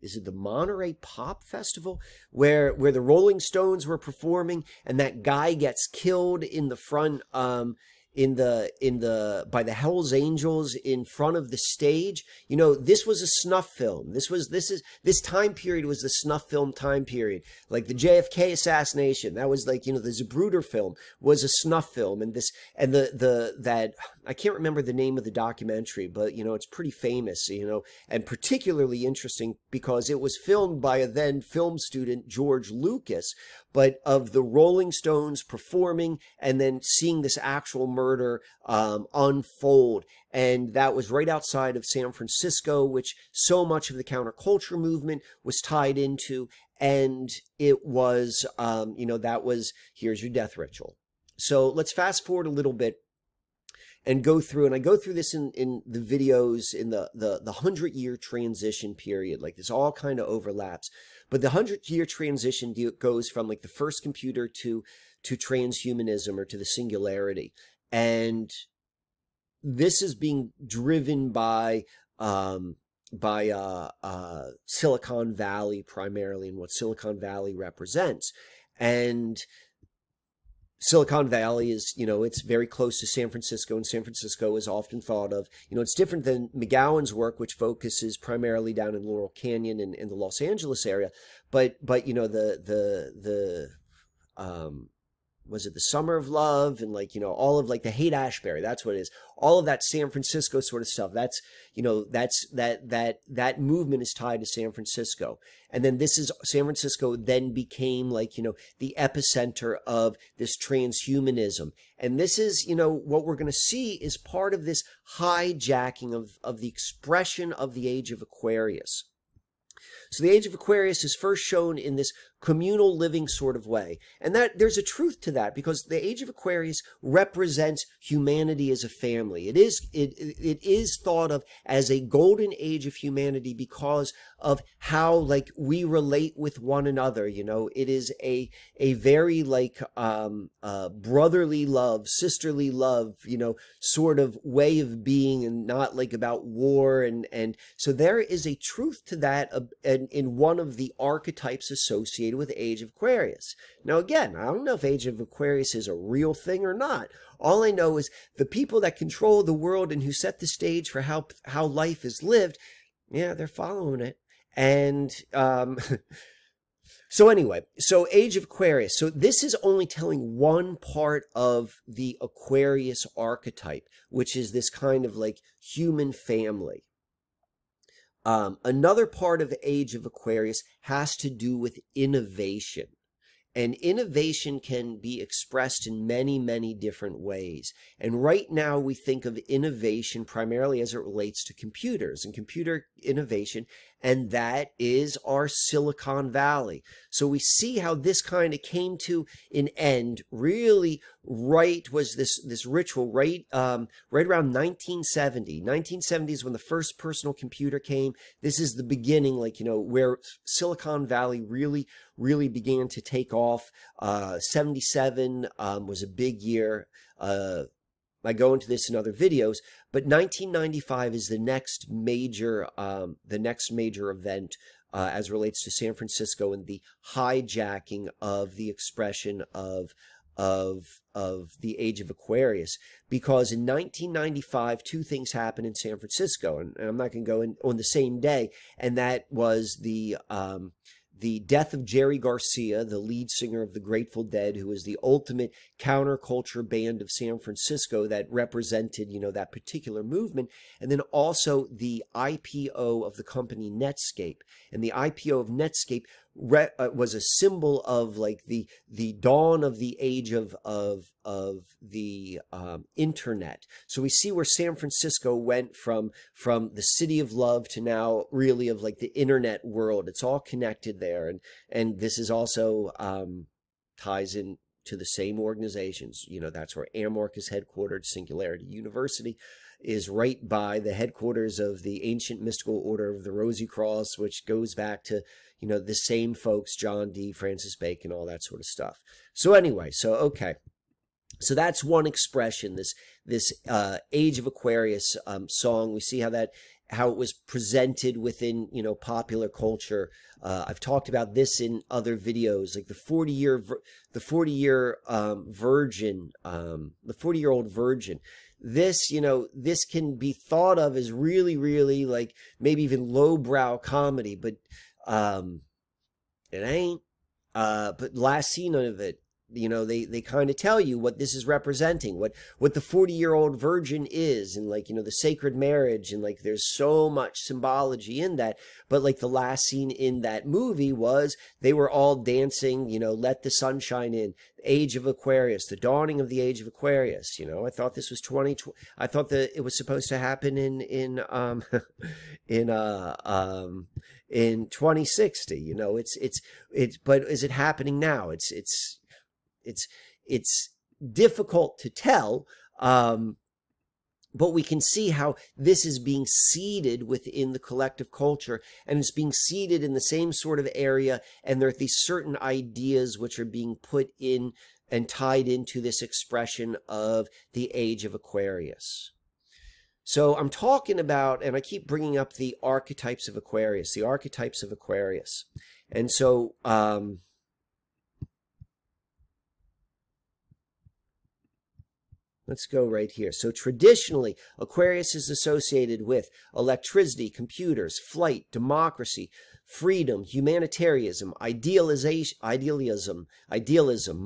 is it the Monterey Pop Festival, where the Rolling Stones were performing, and that guy gets killed in the front, by the Hells Angels in front of the stage. You know, this was a snuff film. This time period was the snuff film time period. Like the JFK assassination, that was like, you know, the Zapruder film was a snuff film, and this, and that I can't remember the name of the documentary, but you know, it's pretty famous, you know, and particularly interesting because it was filmed by a then film student, George Lucas, but of the Rolling Stones performing and then seeing this actual murder unfold. And that was right outside of San Francisco, which so much of the counterculture movement was tied into. And it was, you know, that was, here's your death ritual. So let's fast forward a little bit and go through, and I go through this in the videos in the 100-year transition period. Like this all kind of overlaps, but the 100-year transition goes from like the first computer to transhumanism, or to the singularity. And this is being driven by Silicon Valley primarily, and what Silicon Valley represents. And Silicon Valley is, you know, it's very close to San Francisco, and San Francisco is often thought of, you know, it's different than McGowan's work, which focuses primarily down in Laurel Canyon and in the Los Angeles area. But, you know, was it The Summer of Love, and like, you know, all of like the Haight-Ashbury, that's what it is. All of that San Francisco sort of stuff. That's, you know, that movement is tied to San Francisco. And then this is San Francisco then became like, you know, the epicenter of this transhumanism. And this is, you know, what we're going to see is part of this hijacking of the expression of the age of Aquarius. So the age of Aquarius is first shown in this communal living sort of way. And that there's a truth to that, because the age of Aquarius represents humanity as a family. It is thought of as a golden age of humanity because of how like we relate with one another. You know, it is a very like, brotherly love, sisterly love, you know, sort of way of being, and not like about war. And so there is a truth to that, and in one of the archetypes associated with age of Aquarius. Now, again, I don't know if age of Aquarius is a real thing or not. All I know is the people that control the world and who set the stage for how life is lived, yeah, they're following it. And, so anyway, so age of Aquarius. So this is only telling one part of the Aquarius archetype, which is this kind of like human family. Another part of the age of Aquarius has to do with innovation. And innovation can be expressed in many, many different ways. And right now we think of innovation primarily as it relates to computers and computer innovation, and that is our Silicon Valley. So we see how this kind of came to an end, really right was this ritual right around 1970. 1970 is when the first personal computer came. This is the beginning, like, you know, where Silicon Valley really began to take off. 77 was a big year. I go into this in other videos, but 1995 is the next major event as relates to San Francisco and the hijacking of the expression of the age of Aquarius, because in 1995 two things happened in San Francisco, and I'm not going to go in on the same day, and that was the death of Jerry Garcia, the lead singer of the Grateful Dead, who was the ultimate counterculture band of San Francisco that represented, you know, that particular movement. And then also the IPO of the company Netscape. And the IPO of Netscape was a symbol of like the dawn of the age of the internet. So we see where San Francisco went from the city of love to now really of like the internet world. It's all connected there, and this is also ties in to the same organizations. You know, that's where AMORC is headquartered. Singularity University is right by the headquarters of the ancient mystical order of the Rosy Cross, which goes back to, you know, the same folks, John D, Francis Bacon, all that sort of stuff. So anyway, so okay. So that's one expression, this Age of Aquarius song. We see how it was presented within, you know, popular culture. I've talked about this in other videos, like the 40-year-old virgin. This, you know, this can be thought of as really like maybe even lowbrow comedy, but it ain't. But last scene of it, you know, they kind of tell you what this is representing, what the 40-year-old virgin is, and like, you know, the sacred marriage, and like there's so much symbology in that. But like the last scene in that movie was they were all dancing, you know, let the sunshine in, Age of Aquarius, the dawning of the Age of Aquarius. You know, I thought this was I thought that it was supposed to happen in 2060. You know, it's but is it happening now? It's difficult to tell, but we can see how this is being seeded within the collective culture, and it's being seeded in the same sort of area, and there are these certain ideas which are being put in and tied into this expression of the Age of Aquarius. So I'm talking about, and I keep bringing up the archetypes of Aquarius, and so, let's go right here. So traditionally, Aquarius is associated with electricity, computers, flight, democracy, freedom, humanitarianism, idealism,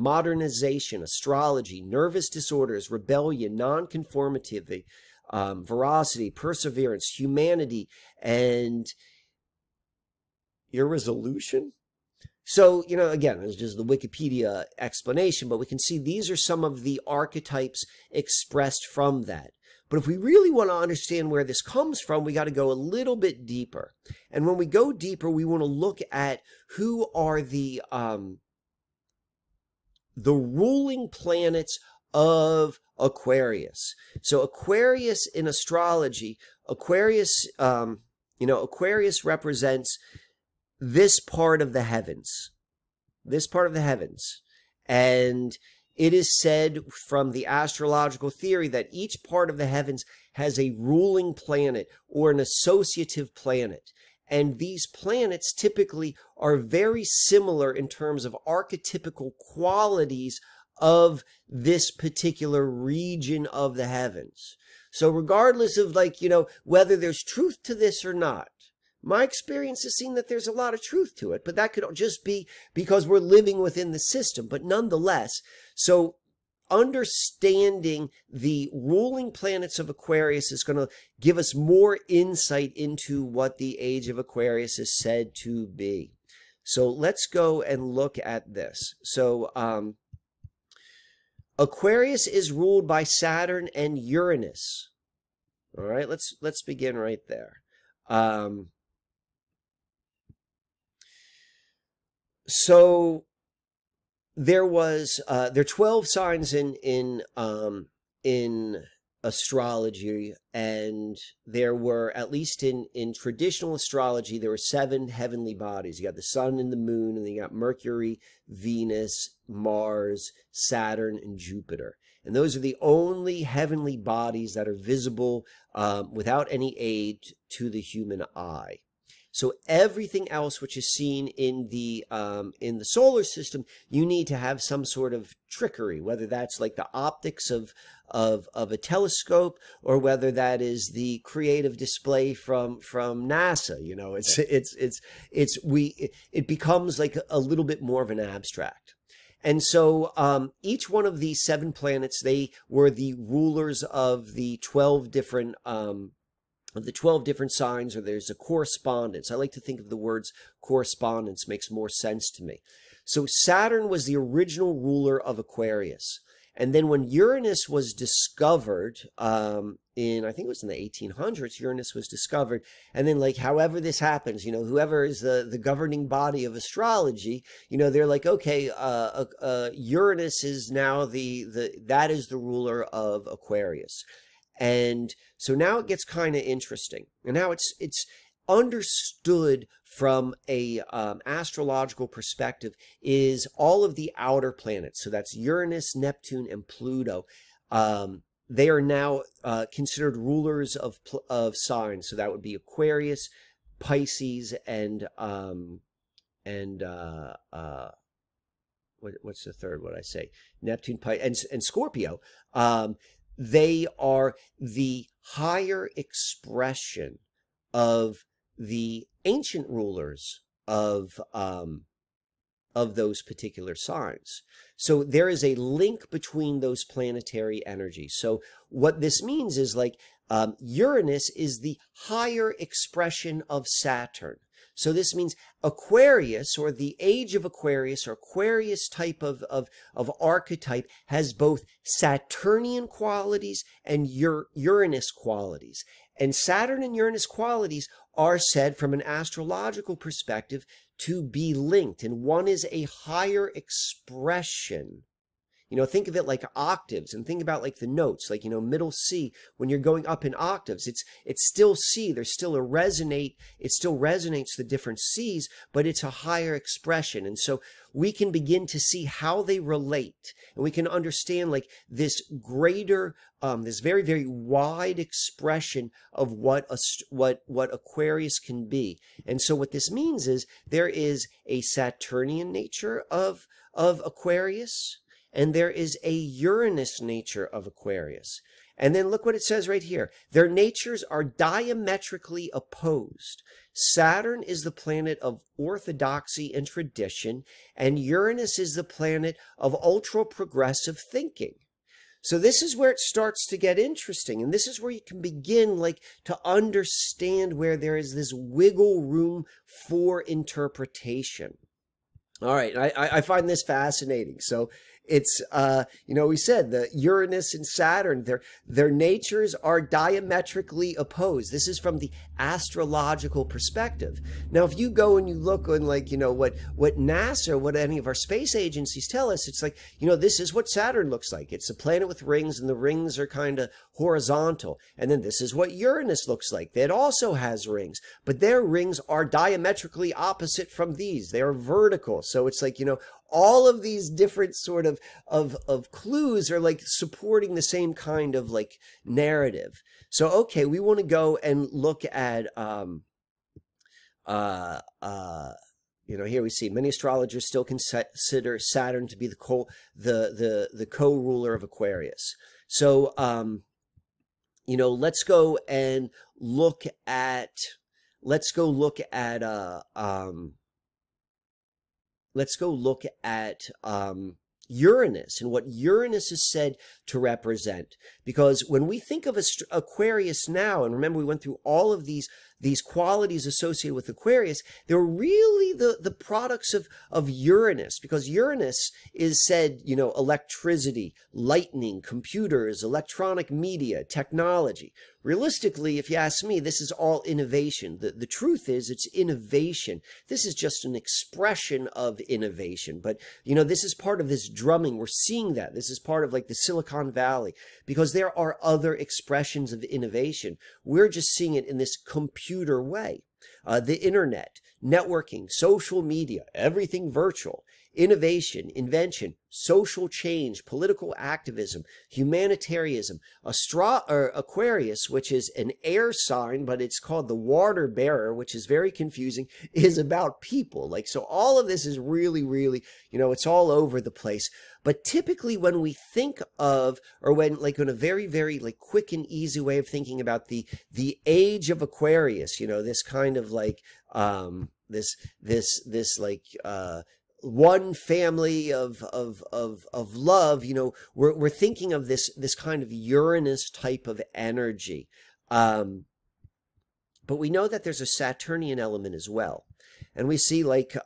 modernization, astrology, nervous disorders, rebellion, nonconformity, veracity, perseverance, humanity, and irresolution. So, you know, again, it's just the Wikipedia explanation, but we can see these are some of the archetypes expressed from that. But if we really want to understand where this comes from, we got to go a little bit deeper. And when we go deeper, we want to look at who are the ruling planets of Aquarius. So Aquarius in astrology, Aquarius represents this part of the heavens, and it is said from the astrological theory that each part of the heavens has a ruling planet or an associative planet, and these planets typically are very similar in terms of archetypical qualities of this particular region of the heavens. So regardless of, like, you know, whether there's truth to this or not, my experience has seen that there's a lot of truth to it, but that could just be because we're living within the system. But nonetheless, so understanding the ruling planets of Aquarius is going to give us more insight into what the Age of Aquarius is said to be. So let's go and look at this. So Aquarius is ruled by Saturn and Uranus. All right, let's begin right there. So there was there are 12 signs in astrology, and there were, at least in traditional astrology, there were 7 heavenly bodies. You got the sun and the moon, and then you got Mercury, Venus, Mars, Saturn, and Jupiter. And those are the only heavenly bodies that are visible without any aid to the human eye. So everything else which is seen in the solar system, you need to have some sort of trickery, whether that's like the optics of a telescope, or whether that is the creative display from NASA. You know, it becomes like a little bit more of an abstract. And so each one of these 7 planets, they were the rulers of the 12 different signs, or there's a correspondence. I like to think of the words correspondence, makes more sense to me. So Saturn was the original ruler of Aquarius. And then when Uranus was discovered I think it was in the 1800s, Uranus was discovered. And then, like, however this happens, you know, whoever is the governing body of astrology, you know, they're like, okay, Uranus is now that is the ruler of Aquarius. And so now it gets kind of interesting. And now it's understood from a astrological perspective is all of the outer planets. So that's Uranus, Neptune, and Pluto. They are now considered rulers of signs. So that would be Aquarius, Pisces, and what's the third one I say? Neptune, Pisces, and Scorpio. They are the higher expression of the ancient rulers of those particular signs. So there is a link between those planetary energies. So what this means is, like, Uranus is the higher expression of Saturn. So this means Aquarius, or the age of Aquarius, or Aquarius type of archetype, has both Saturnian qualities and Uranus qualities. And Saturn and Uranus qualities are said, from an astrological perspective, to be linked. And one is a higher expression. You know, think of it like octaves, and think about, like, the notes, like, you know, middle C, when you're going up in octaves, it's still C. There's still a resonate. It still resonates the different C's, but it's a higher expression. And so we can begin to see how they relate, and we can understand, like, this greater, this very, very wide expression of what Aquarius can be. And so what this means is there is a Saturnian nature of Aquarius, and there is a Uranus nature of Aquarius. And then look what it says right here. Their natures are diametrically opposed. Saturn is the planet of orthodoxy and tradition, and Uranus is the planet of ultra-progressive thinking. So this is where it starts to get interesting, and this is where you can begin, like, to understand where there is this wiggle room for interpretation. All right, I find this fascinating. So it's, you know, we said the Uranus and Saturn, their natures are diametrically opposed. This is from the astrological perspective. Now, if you go and you look on, like, you know, what NASA, what any of our space agencies tell us, it's like, you know, this is what Saturn looks like. It's a planet with rings, and the rings are kind of horizontal. And then this is what Uranus looks like. It also has rings, but their rings are diametrically opposite from these. They are vertical. So it's like, you know, all of these different sort of clues are, like, supporting the same kind of, like, narrative. So, okay, we want to go and look at, you know, here we see many astrologers still consider Saturn to be the co-ruler of Aquarius. So, you know, let's go look at Uranus, and what Uranus is said to represent. Because when we think of Aquarius now, and remember we went through all of these these qualities associated with Aquarius, they're really the products of Uranus, because Uranus is said, you know, electricity, lightning, computers, electronic media, technology. Realistically, if you ask me, this is all innovation. The truth is it's innovation. This is just an expression of innovation. But, you know, this is part of this drumming. We're seeing that. This is part of like the Silicon Valley, because there are other expressions of innovation. We're just seeing it in this computer way. The internet, networking, social media, everything virtual, innovation, invention, social change, political activism, humanitarianism. Aquarius, which is an air sign, but it's called the water bearer, which is very confusing, is about people. Like, so all of this is really, really, you know, it's all over the place. But typically when we think of, or when like in a very, very like quick and easy way of thinking about the age of Aquarius, you know, this kind of like, one family of love, you know, we're thinking of this kind of Uranus type of energy. But we know that there's a Saturnian element as well. And we see like,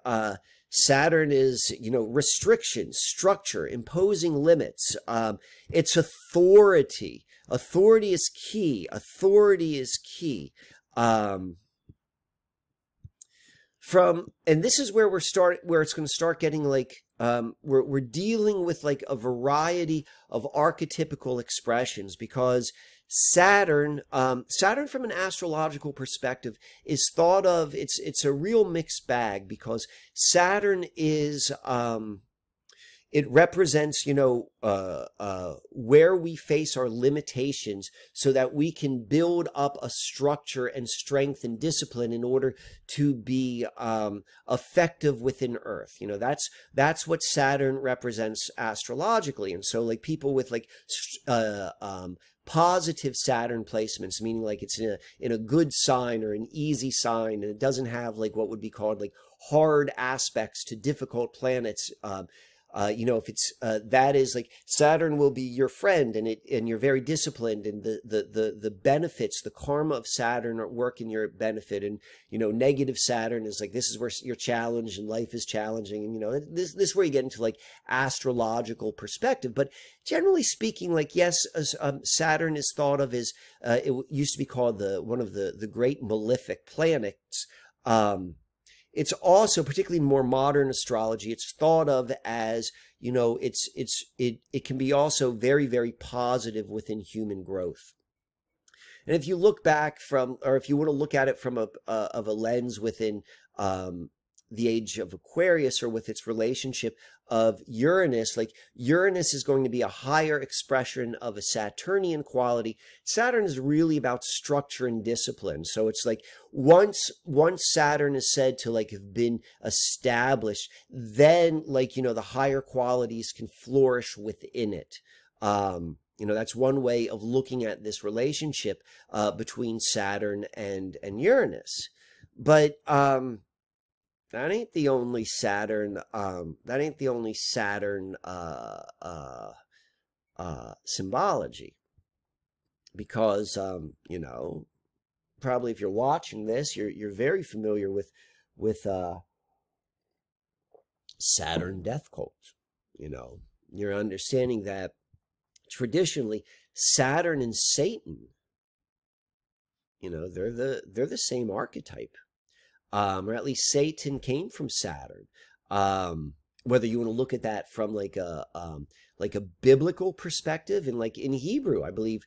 Saturn is, you know, restriction, structure, imposing limits. It's authority. Authority is key. Authority is key. And this is where where it's going to start getting like, we're dealing with like a variety of archetypical expressions, because Saturn from an astrological perspective is thought of, it's a real mixed bag, because Saturn is, it represents, you know, where we face our limitations so that we can build up a structure and strength and discipline in order to be effective within Earth. You know, that's what Saturn represents astrologically. And so like people with like positive Saturn placements, meaning like it's in a good sign or an easy sign, and it doesn't have like what would be called like hard aspects to difficult planets. You know, if it's, that is like Saturn will be your friend, and you're very disciplined, and the benefits, the karma of Saturn are work in your benefit. And, you know, negative Saturn is like, this is where you're challenged and life is challenging. And, you know, this is where you get into like astrological perspective. But generally speaking, like, yes, Saturn is thought of as, it used to be called one of the great malefic planets. It's also, particularly more modern astrology, it's thought of as, you know, it can be also very, very positive within human growth. And if you look back from, or if you want to look at it from a lens within the age of Aquarius, or with its relationship of Uranus, like Uranus is going to be a higher expression of a Saturnian quality. Saturn is really about structure and discipline. So it's like once Saturn is said to like have been established, then like, you know, the higher qualities can flourish within it. You know, that's one way of looking at this relationship between Saturn and Uranus. But, that ain't the only Saturn, symbology, because, you know, probably if you're watching this, you're very familiar with Saturn death cult. You know, you're understanding that traditionally Saturn and Satan, you know, they're the same archetype. Or at least Satan came from Saturn. Whether you want to look at that from like a biblical perspective, and like in Hebrew, I believe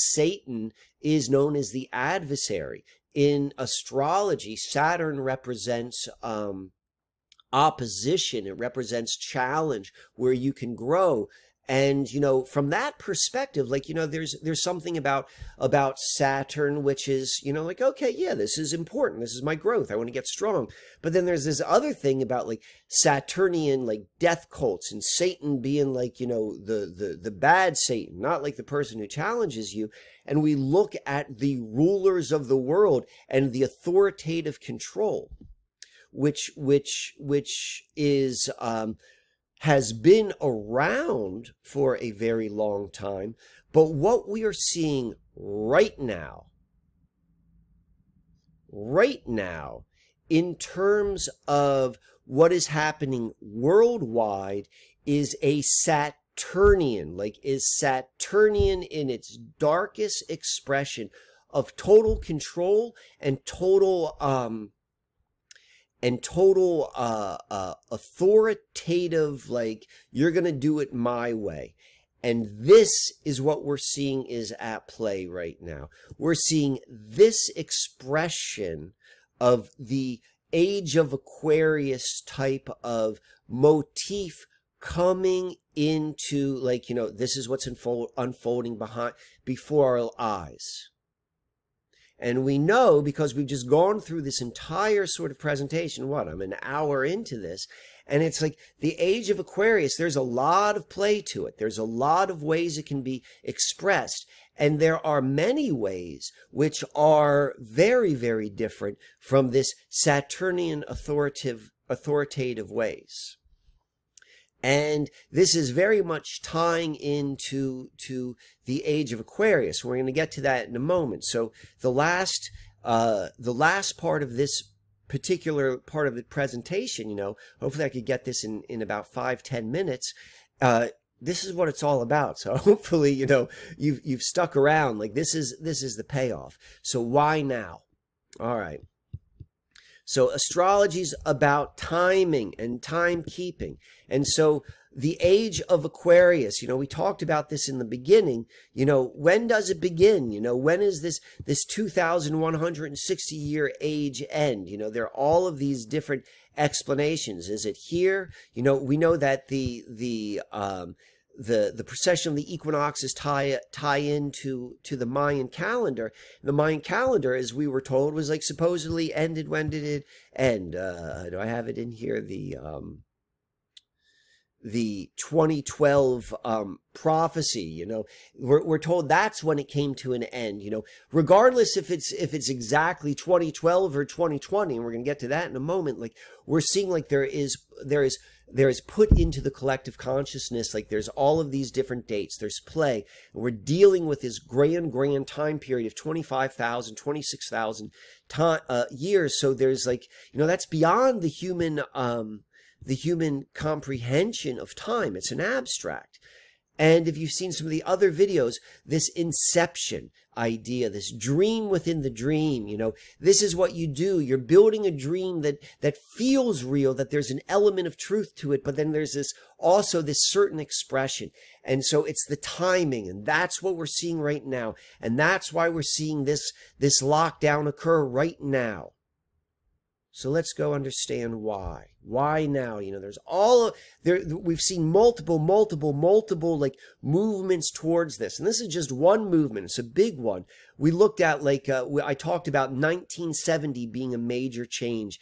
Satan is known as the adversary. In astrology, Saturn represents opposition. It represents challenge, where you can grow. And, you know, from that perspective, like, you know, there's something about Saturn, which is, you know, like, okay, yeah, this is important. This is my growth. I want to get strong. But then there's this other thing about like Saturnian, like death cults, and Satan being like, you know, the bad Satan, not like the person who challenges you. And we look at the rulers of the world and the authoritative control, which is, has been around for a very long time. But what we are seeing right now right now in terms of what is happening worldwide is a Saturnian, like is Saturnian in its darkest expression of total control and total authoritative, like you're going to do it my way. And this is what we're seeing is at play right now. We're seeing this expression of the Age of Aquarius type of motif coming into, like, you know, this is what's unfolding before our eyes. And we know, because we've just gone through this entire sort of presentation, what, I'm an hour into this, and it's like the Age of Aquarius, there's a lot of play to it. There's a lot of ways it can be expressed. And there are many ways which are very, very different from this Saturnian authoritative ways. And this is very much tying into the Age of Aquarius. We're going to get to that in a moment. So the last part of this particular part of the presentation, you know, hopefully I could get this in about 5–10 minutes. This is what it's all about. So hopefully, you know, you've stuck around. Like this is the payoff. So why now? All right. So astrology's about timing and timekeeping. And so the Age of Aquarius, you know, we talked about this in the beginning, you know, when does it begin? You know, when is this 2,160-year age end? You know, there are all of these different explanations. Is it here? You know, we know that the precession of the equinoxes tie into the Mayan calendar. The Mayan calendar, as we were told, was like supposedly ended. When did it end? Do I have it in here? The 2012 prophecy, you know, we're told that's when it came to an end, you know, regardless if it's exactly 2012 or 2020, and we're going to get to that in a moment. Like we're seeing like there is put into the collective consciousness, like there's all of these different dates, there's play, and we're dealing with this grand time period of 25,000, 26,000 years. So there's like, you know, that's beyond the human comprehension of time. It's an abstract. And if you've seen some of the other videos, this inception idea, this dream within the dream, you know, this is what you do. You're building a dream that feels real, that there's an element of truth to it, but then there's this also this certain expression. And so it's the timing, and that's what we're seeing right now. And that's why we're seeing this lockdown occur right now. So let's go understand why. Why now? You know, there's all there. We've seen multiple like movements towards this, and this is just one movement. It's a big one. We looked at like I talked about 1970 being a major change,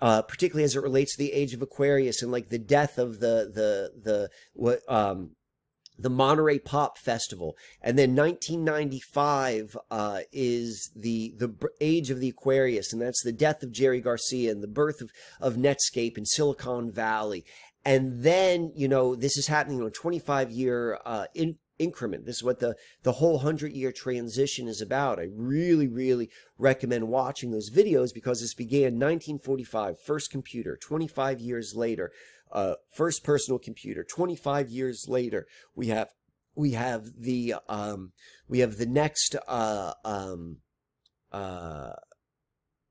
particularly as it relates to the Age of Aquarius and like the death of the Monterey Pop Festival. And then 1995 is the Age of the Aquarius, and that's the death of Jerry Garcia and the birth of Netscape and Silicon Valley. And then, you know, this is happening on a 25-year increment. This is what the whole 100-year transition is about. I really, really recommend watching those videos, because this began 1945, first computer, 25 years later. First personal computer, 25 years later, we have the next,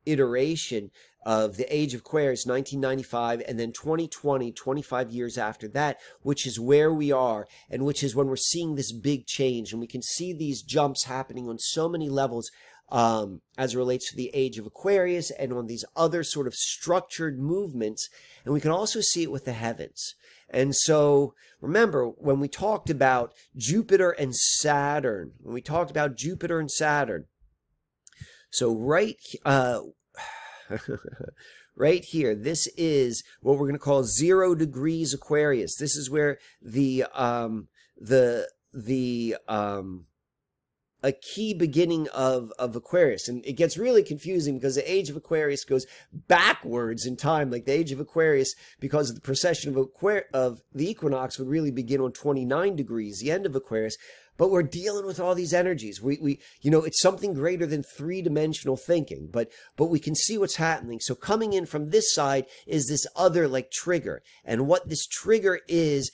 iteration of the Age of Aquarius, 1995, and then 2020, 25 years after that, which is where we are, and which is when we're seeing this big change. And we can see these jumps happening on so many levels, as it relates to the Age of Aquarius and on these other sort of structured movements. And we can also see it with the heavens. And so remember when we talked about Jupiter and Saturn, so right here, this is what we're going to call 0 degrees Aquarius. This is where a key beginning of Aquarius. And it gets really confusing because the Age of Aquarius goes backwards in time. Like the Age of Aquarius, because of the precession of the equinox, would really begin on 29 degrees, the end of Aquarius. But we're dealing with all these energies. You know, it's something greater than three-dimensional thinking, but we can see what's happening. So coming in from this side is this other like trigger. And what this trigger is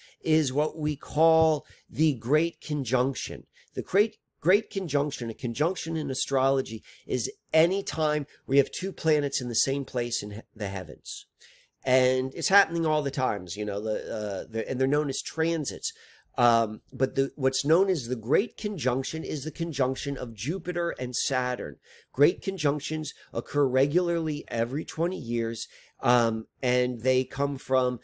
what we call the Great Conjunction. The Great Conjunction, a conjunction in astrology, is any time we have two planets in the same place in the heavens. And it's happening all the times, you know, and they're known as transits. But what's known as the Great Conjunction is the conjunction of Jupiter and Saturn. Great conjunctions occur regularly every 20 years, and they come from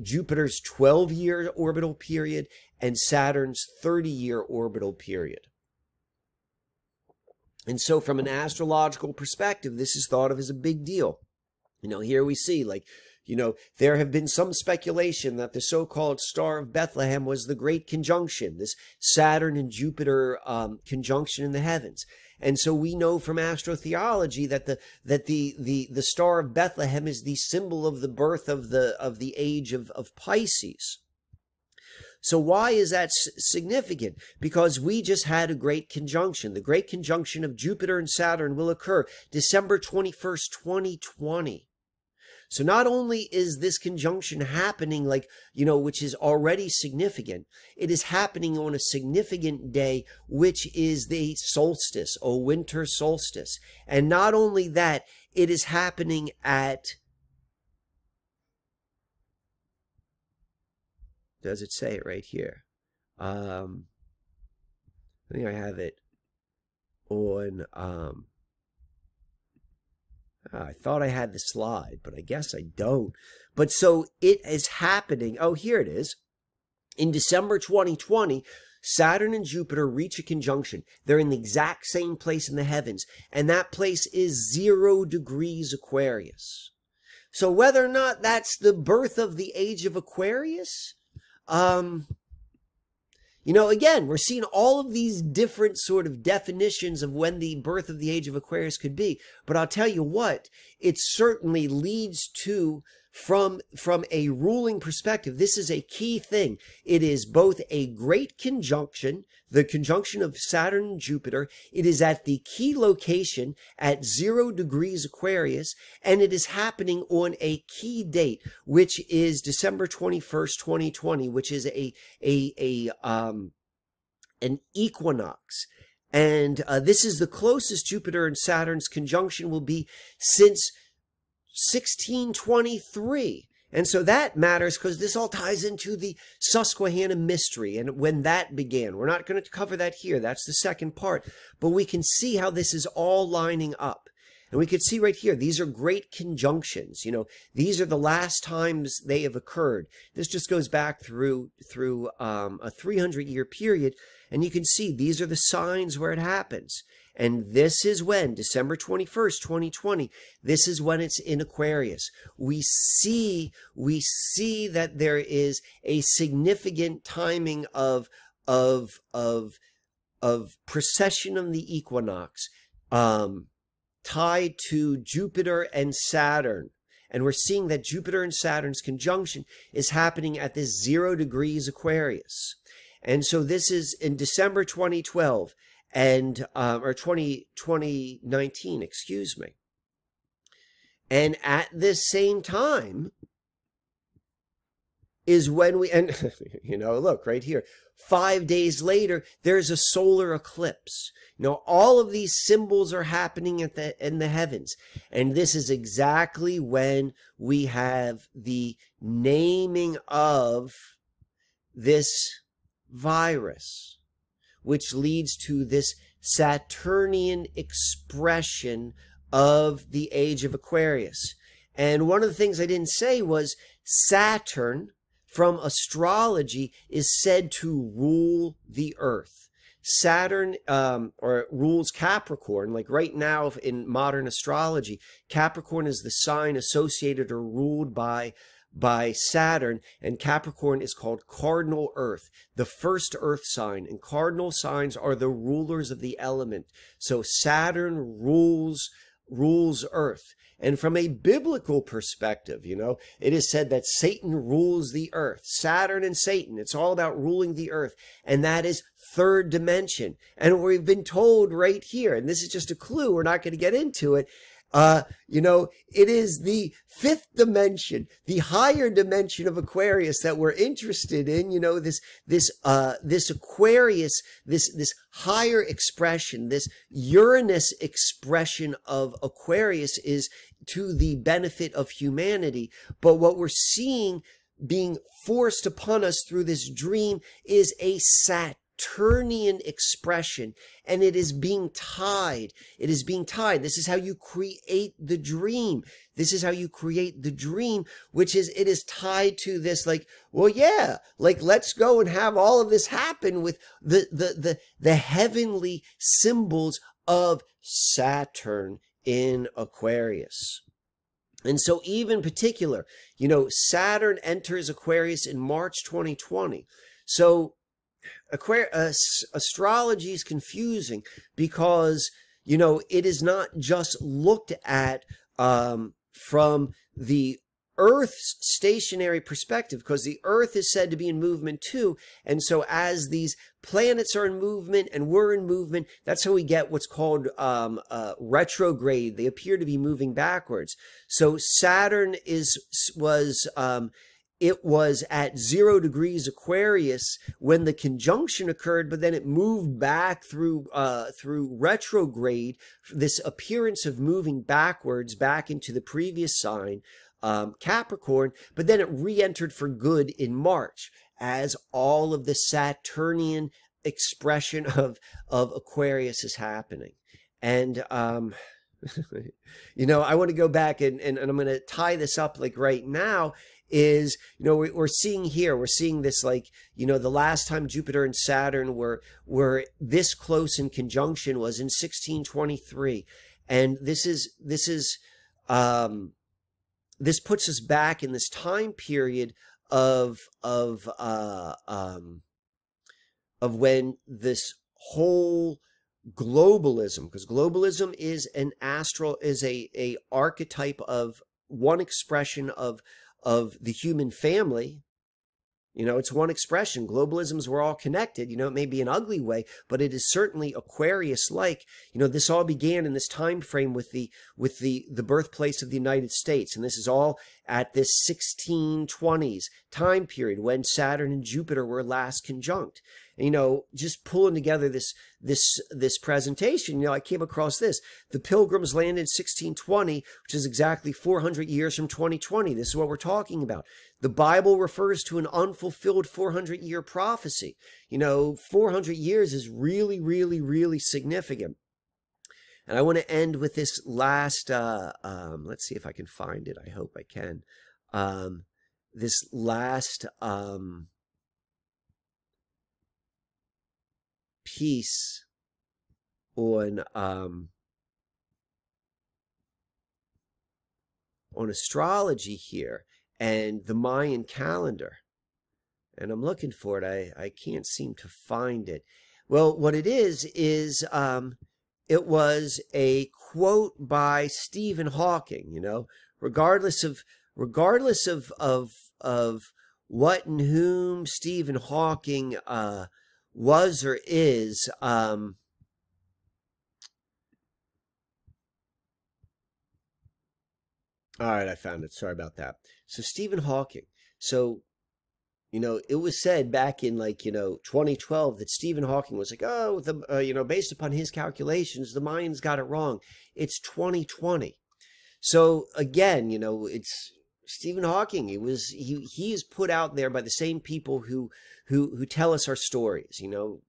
Jupiter's 12-year orbital period and Saturn's 30-year orbital period. And so from an astrological perspective, this is thought of as a big deal. You know, here we see, like, you know, there have been some speculation that the so-called Star of Bethlehem was the Great Conjunction, this Saturn and Jupiter conjunction in the heavens. And so we know from astrotheology that the Star of Bethlehem is the symbol of the birth of the age of Pisces. So why is that significant? Because we just had a great conjunction. The Great Conjunction of Jupiter and Saturn will occur December 21st, 2020. So not only is this conjunction happening, like, you know, which is already significant, it is happening on a significant day, which is the solstice or winter solstice. And not only that, it is happening at, does it say it right here? I think I have it on, I thought I had the slide, but I guess I don't. But so it is happening. Oh, here it is. In December 2020, Saturn and Jupiter reach a conjunction. They're in the exact same place in the heavens, and that place is 0 degrees Aquarius. So whether or not that's the birth of the age of Aquarius, you know, again, we're seeing all of these different sort of definitions of when the birth of the age of Aquarius could be. But I'll tell you what, it certainly leads to, from a ruling perspective, this is a key thing. It is both a great conjunction, the conjunction of Saturn and Jupiter. It is at the key location at 0 degrees Aquarius, and it is happening on a key date, which is December 21st, 2020, which is an equinox. And this is the closest Jupiter and Saturn's conjunction will be since 1623. And so that matters because this all ties into the Susquehanna mystery and when that began. We're not going to cover that here. That's the second part. But we can see how this is all lining up. And we can see right here, these are great conjunctions. You know, these are the last times they have occurred. This just goes back through a 300-year period. And you can see these are the signs where it happens. And this is when, December 21st, 2020, this is when it's in Aquarius. We see that there is a significant timing of precession of the equinox, tied to Jupiter and Saturn. And we're seeing that Jupiter and Saturn's conjunction is happening at this 0 degrees Aquarius. And so this is in December 2012. And, or 2019, excuse me. And at this same time is when we, and you know, look right here, 5 days later, there's a solar eclipse. You know, all of these symbols are happening at in the heavens. And this is exactly when we have the naming of this virus, which leads to this Saturnian expression of the age of Aquarius. And one of the things I didn't say was Saturn from astrology is said to rule the earth. Saturn or rules Capricorn. Like right now in modern astrology, Capricorn is the sign associated or ruled by Saturn, and Capricorn is called cardinal earth, the first earth sign, and cardinal signs are the rulers of the element. So Saturn rules rules earth. And from a biblical perspective, you know, it is said that Satan rules the earth. Saturn and Satan, it's all about ruling the earth. And that is third dimension. And we've been told right here, and this is just a clue, we're not going to get into it, you know, it is the fifth dimension, the higher dimension of Aquarius that we're interested in, you know, this Aquarius, this higher expression, this Uranus expression of Aquarius is to the benefit of humanity. But what we're seeing being forced upon us through this dream is a Saturnian expression, and it is being tied. It is being tied. This is how you create the dream. This is how you create the dream, which is, it is tied to this, like, well, yeah, like, let's go and have all of this happen with the heavenly symbols of Saturn in Aquarius. And so even particular, you know, Saturn enters Aquarius in March 2020. So astrology is confusing because, you know, it is not just looked at from the Earth's stationary perspective, because the Earth is said to be in movement too. And so as these planets are in movement and we're in movement, that's how we get what's called retrograde. They appear to be moving backwards. So Saturn was at 0 degrees Aquarius when the conjunction occurred, but then it moved back through through retrograde, this appearance of moving backwards back into the previous sign, Capricorn, but then it re-entered for good in March as all of the Saturnian expression of Aquarius is happening. And you know, I want to go back and I'm going to tie this up like right now. Is, you know, we're seeing here, we're seeing this, like, you know, the last time Jupiter and Saturn were this close in conjunction was in 1623, and this puts us back in this time period of when this whole globalism, because globalism is an astral, is a archetype of one expression of the human family. You know, it's one expression. Globalism's, we're all connected. You know, it may be an ugly way, but it is certainly Aquarius-like. You know, this all began in this time frame with the birthplace of the United States, and this is all at this 1620s time period when Saturn and Jupiter were last conjunct. And, you know, just pulling together this presentation, you know, I came across this. The Pilgrims landed in 1620, which is exactly 400 years from 2020. This is what we're talking about. The Bible refers to an unfulfilled 400-year prophecy. You know, 400 years is really, really, really significant. And I want to end with this last, let's see if I can find it. I hope I can. This last piece on astrology here and the Mayan calendar. And I'm looking for it. I can't seem to find it. Well, what it is it was a quote by Stephen Hawking, you know, regardless of what and whom Stephen Hawking was or is, all right, I found it. Sorry about that. So Stephen Hawking. So, you know, it was said back in, like, you know, 2012 that Stephen Hawking was like, oh, you know, based upon his calculations, the Mayans got it wrong. It's 2020. So again, you know, it's Stephen Hawking. He is put out there by the same people who tell us our stories, you know.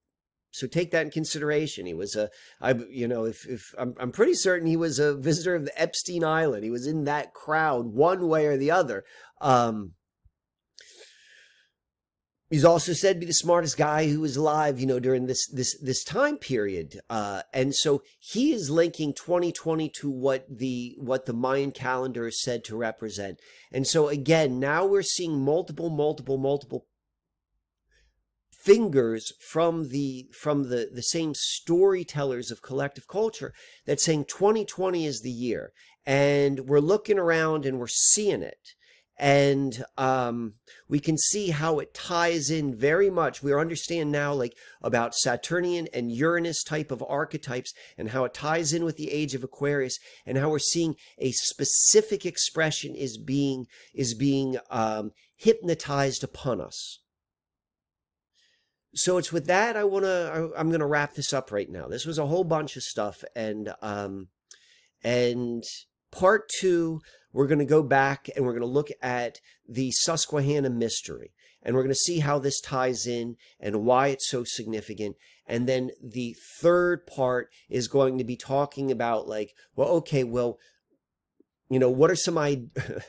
So take that in consideration. He was I'm pretty certain he was a visitor of the Epstein Island. He was in that crowd one way or the other. He's also said to be the smartest guy who was alive, you know, during this time period. And so he is linking 2020 to what the Mayan calendar is said to represent. And so again, now we're seeing multiple fingers from the same storytellers of collective culture that's saying 2020 is the year, and we're looking around and we're seeing it, and we can see how it ties in very much. We understand now, like, about Saturnian and Uranus type of archetypes and how it ties in with the age of Aquarius, and how we're seeing a specific expression is being hypnotized upon us. So it's with that I'm gonna wrap this up right now. This was a whole bunch of stuff, and part two, we're gonna go back and we're gonna look at the Susquehanna mystery, and we're gonna see how this ties in and why it's so significant. And then the third part is going to be talking about, like, well, okay, well, you know, what are some ideas?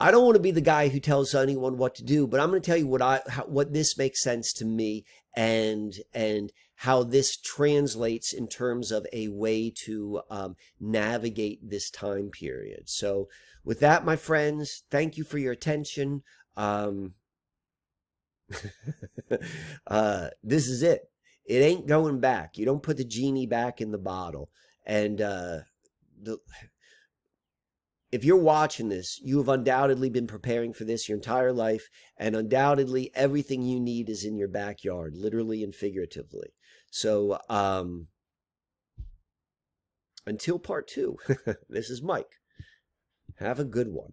I don't want to be the guy who tells anyone what to do, but I'm going to tell you what this makes sense to me, and how this translates in terms of a way to navigate this time period. So with that, my friends, thank you for your attention. This is it. It ain't going back. You don't put the genie back in the bottle. And if you're watching this, you have undoubtedly been preparing for this your entire life, and undoubtedly everything you need is in your backyard, literally and figuratively. So until part two, this is Mike. Have a good one.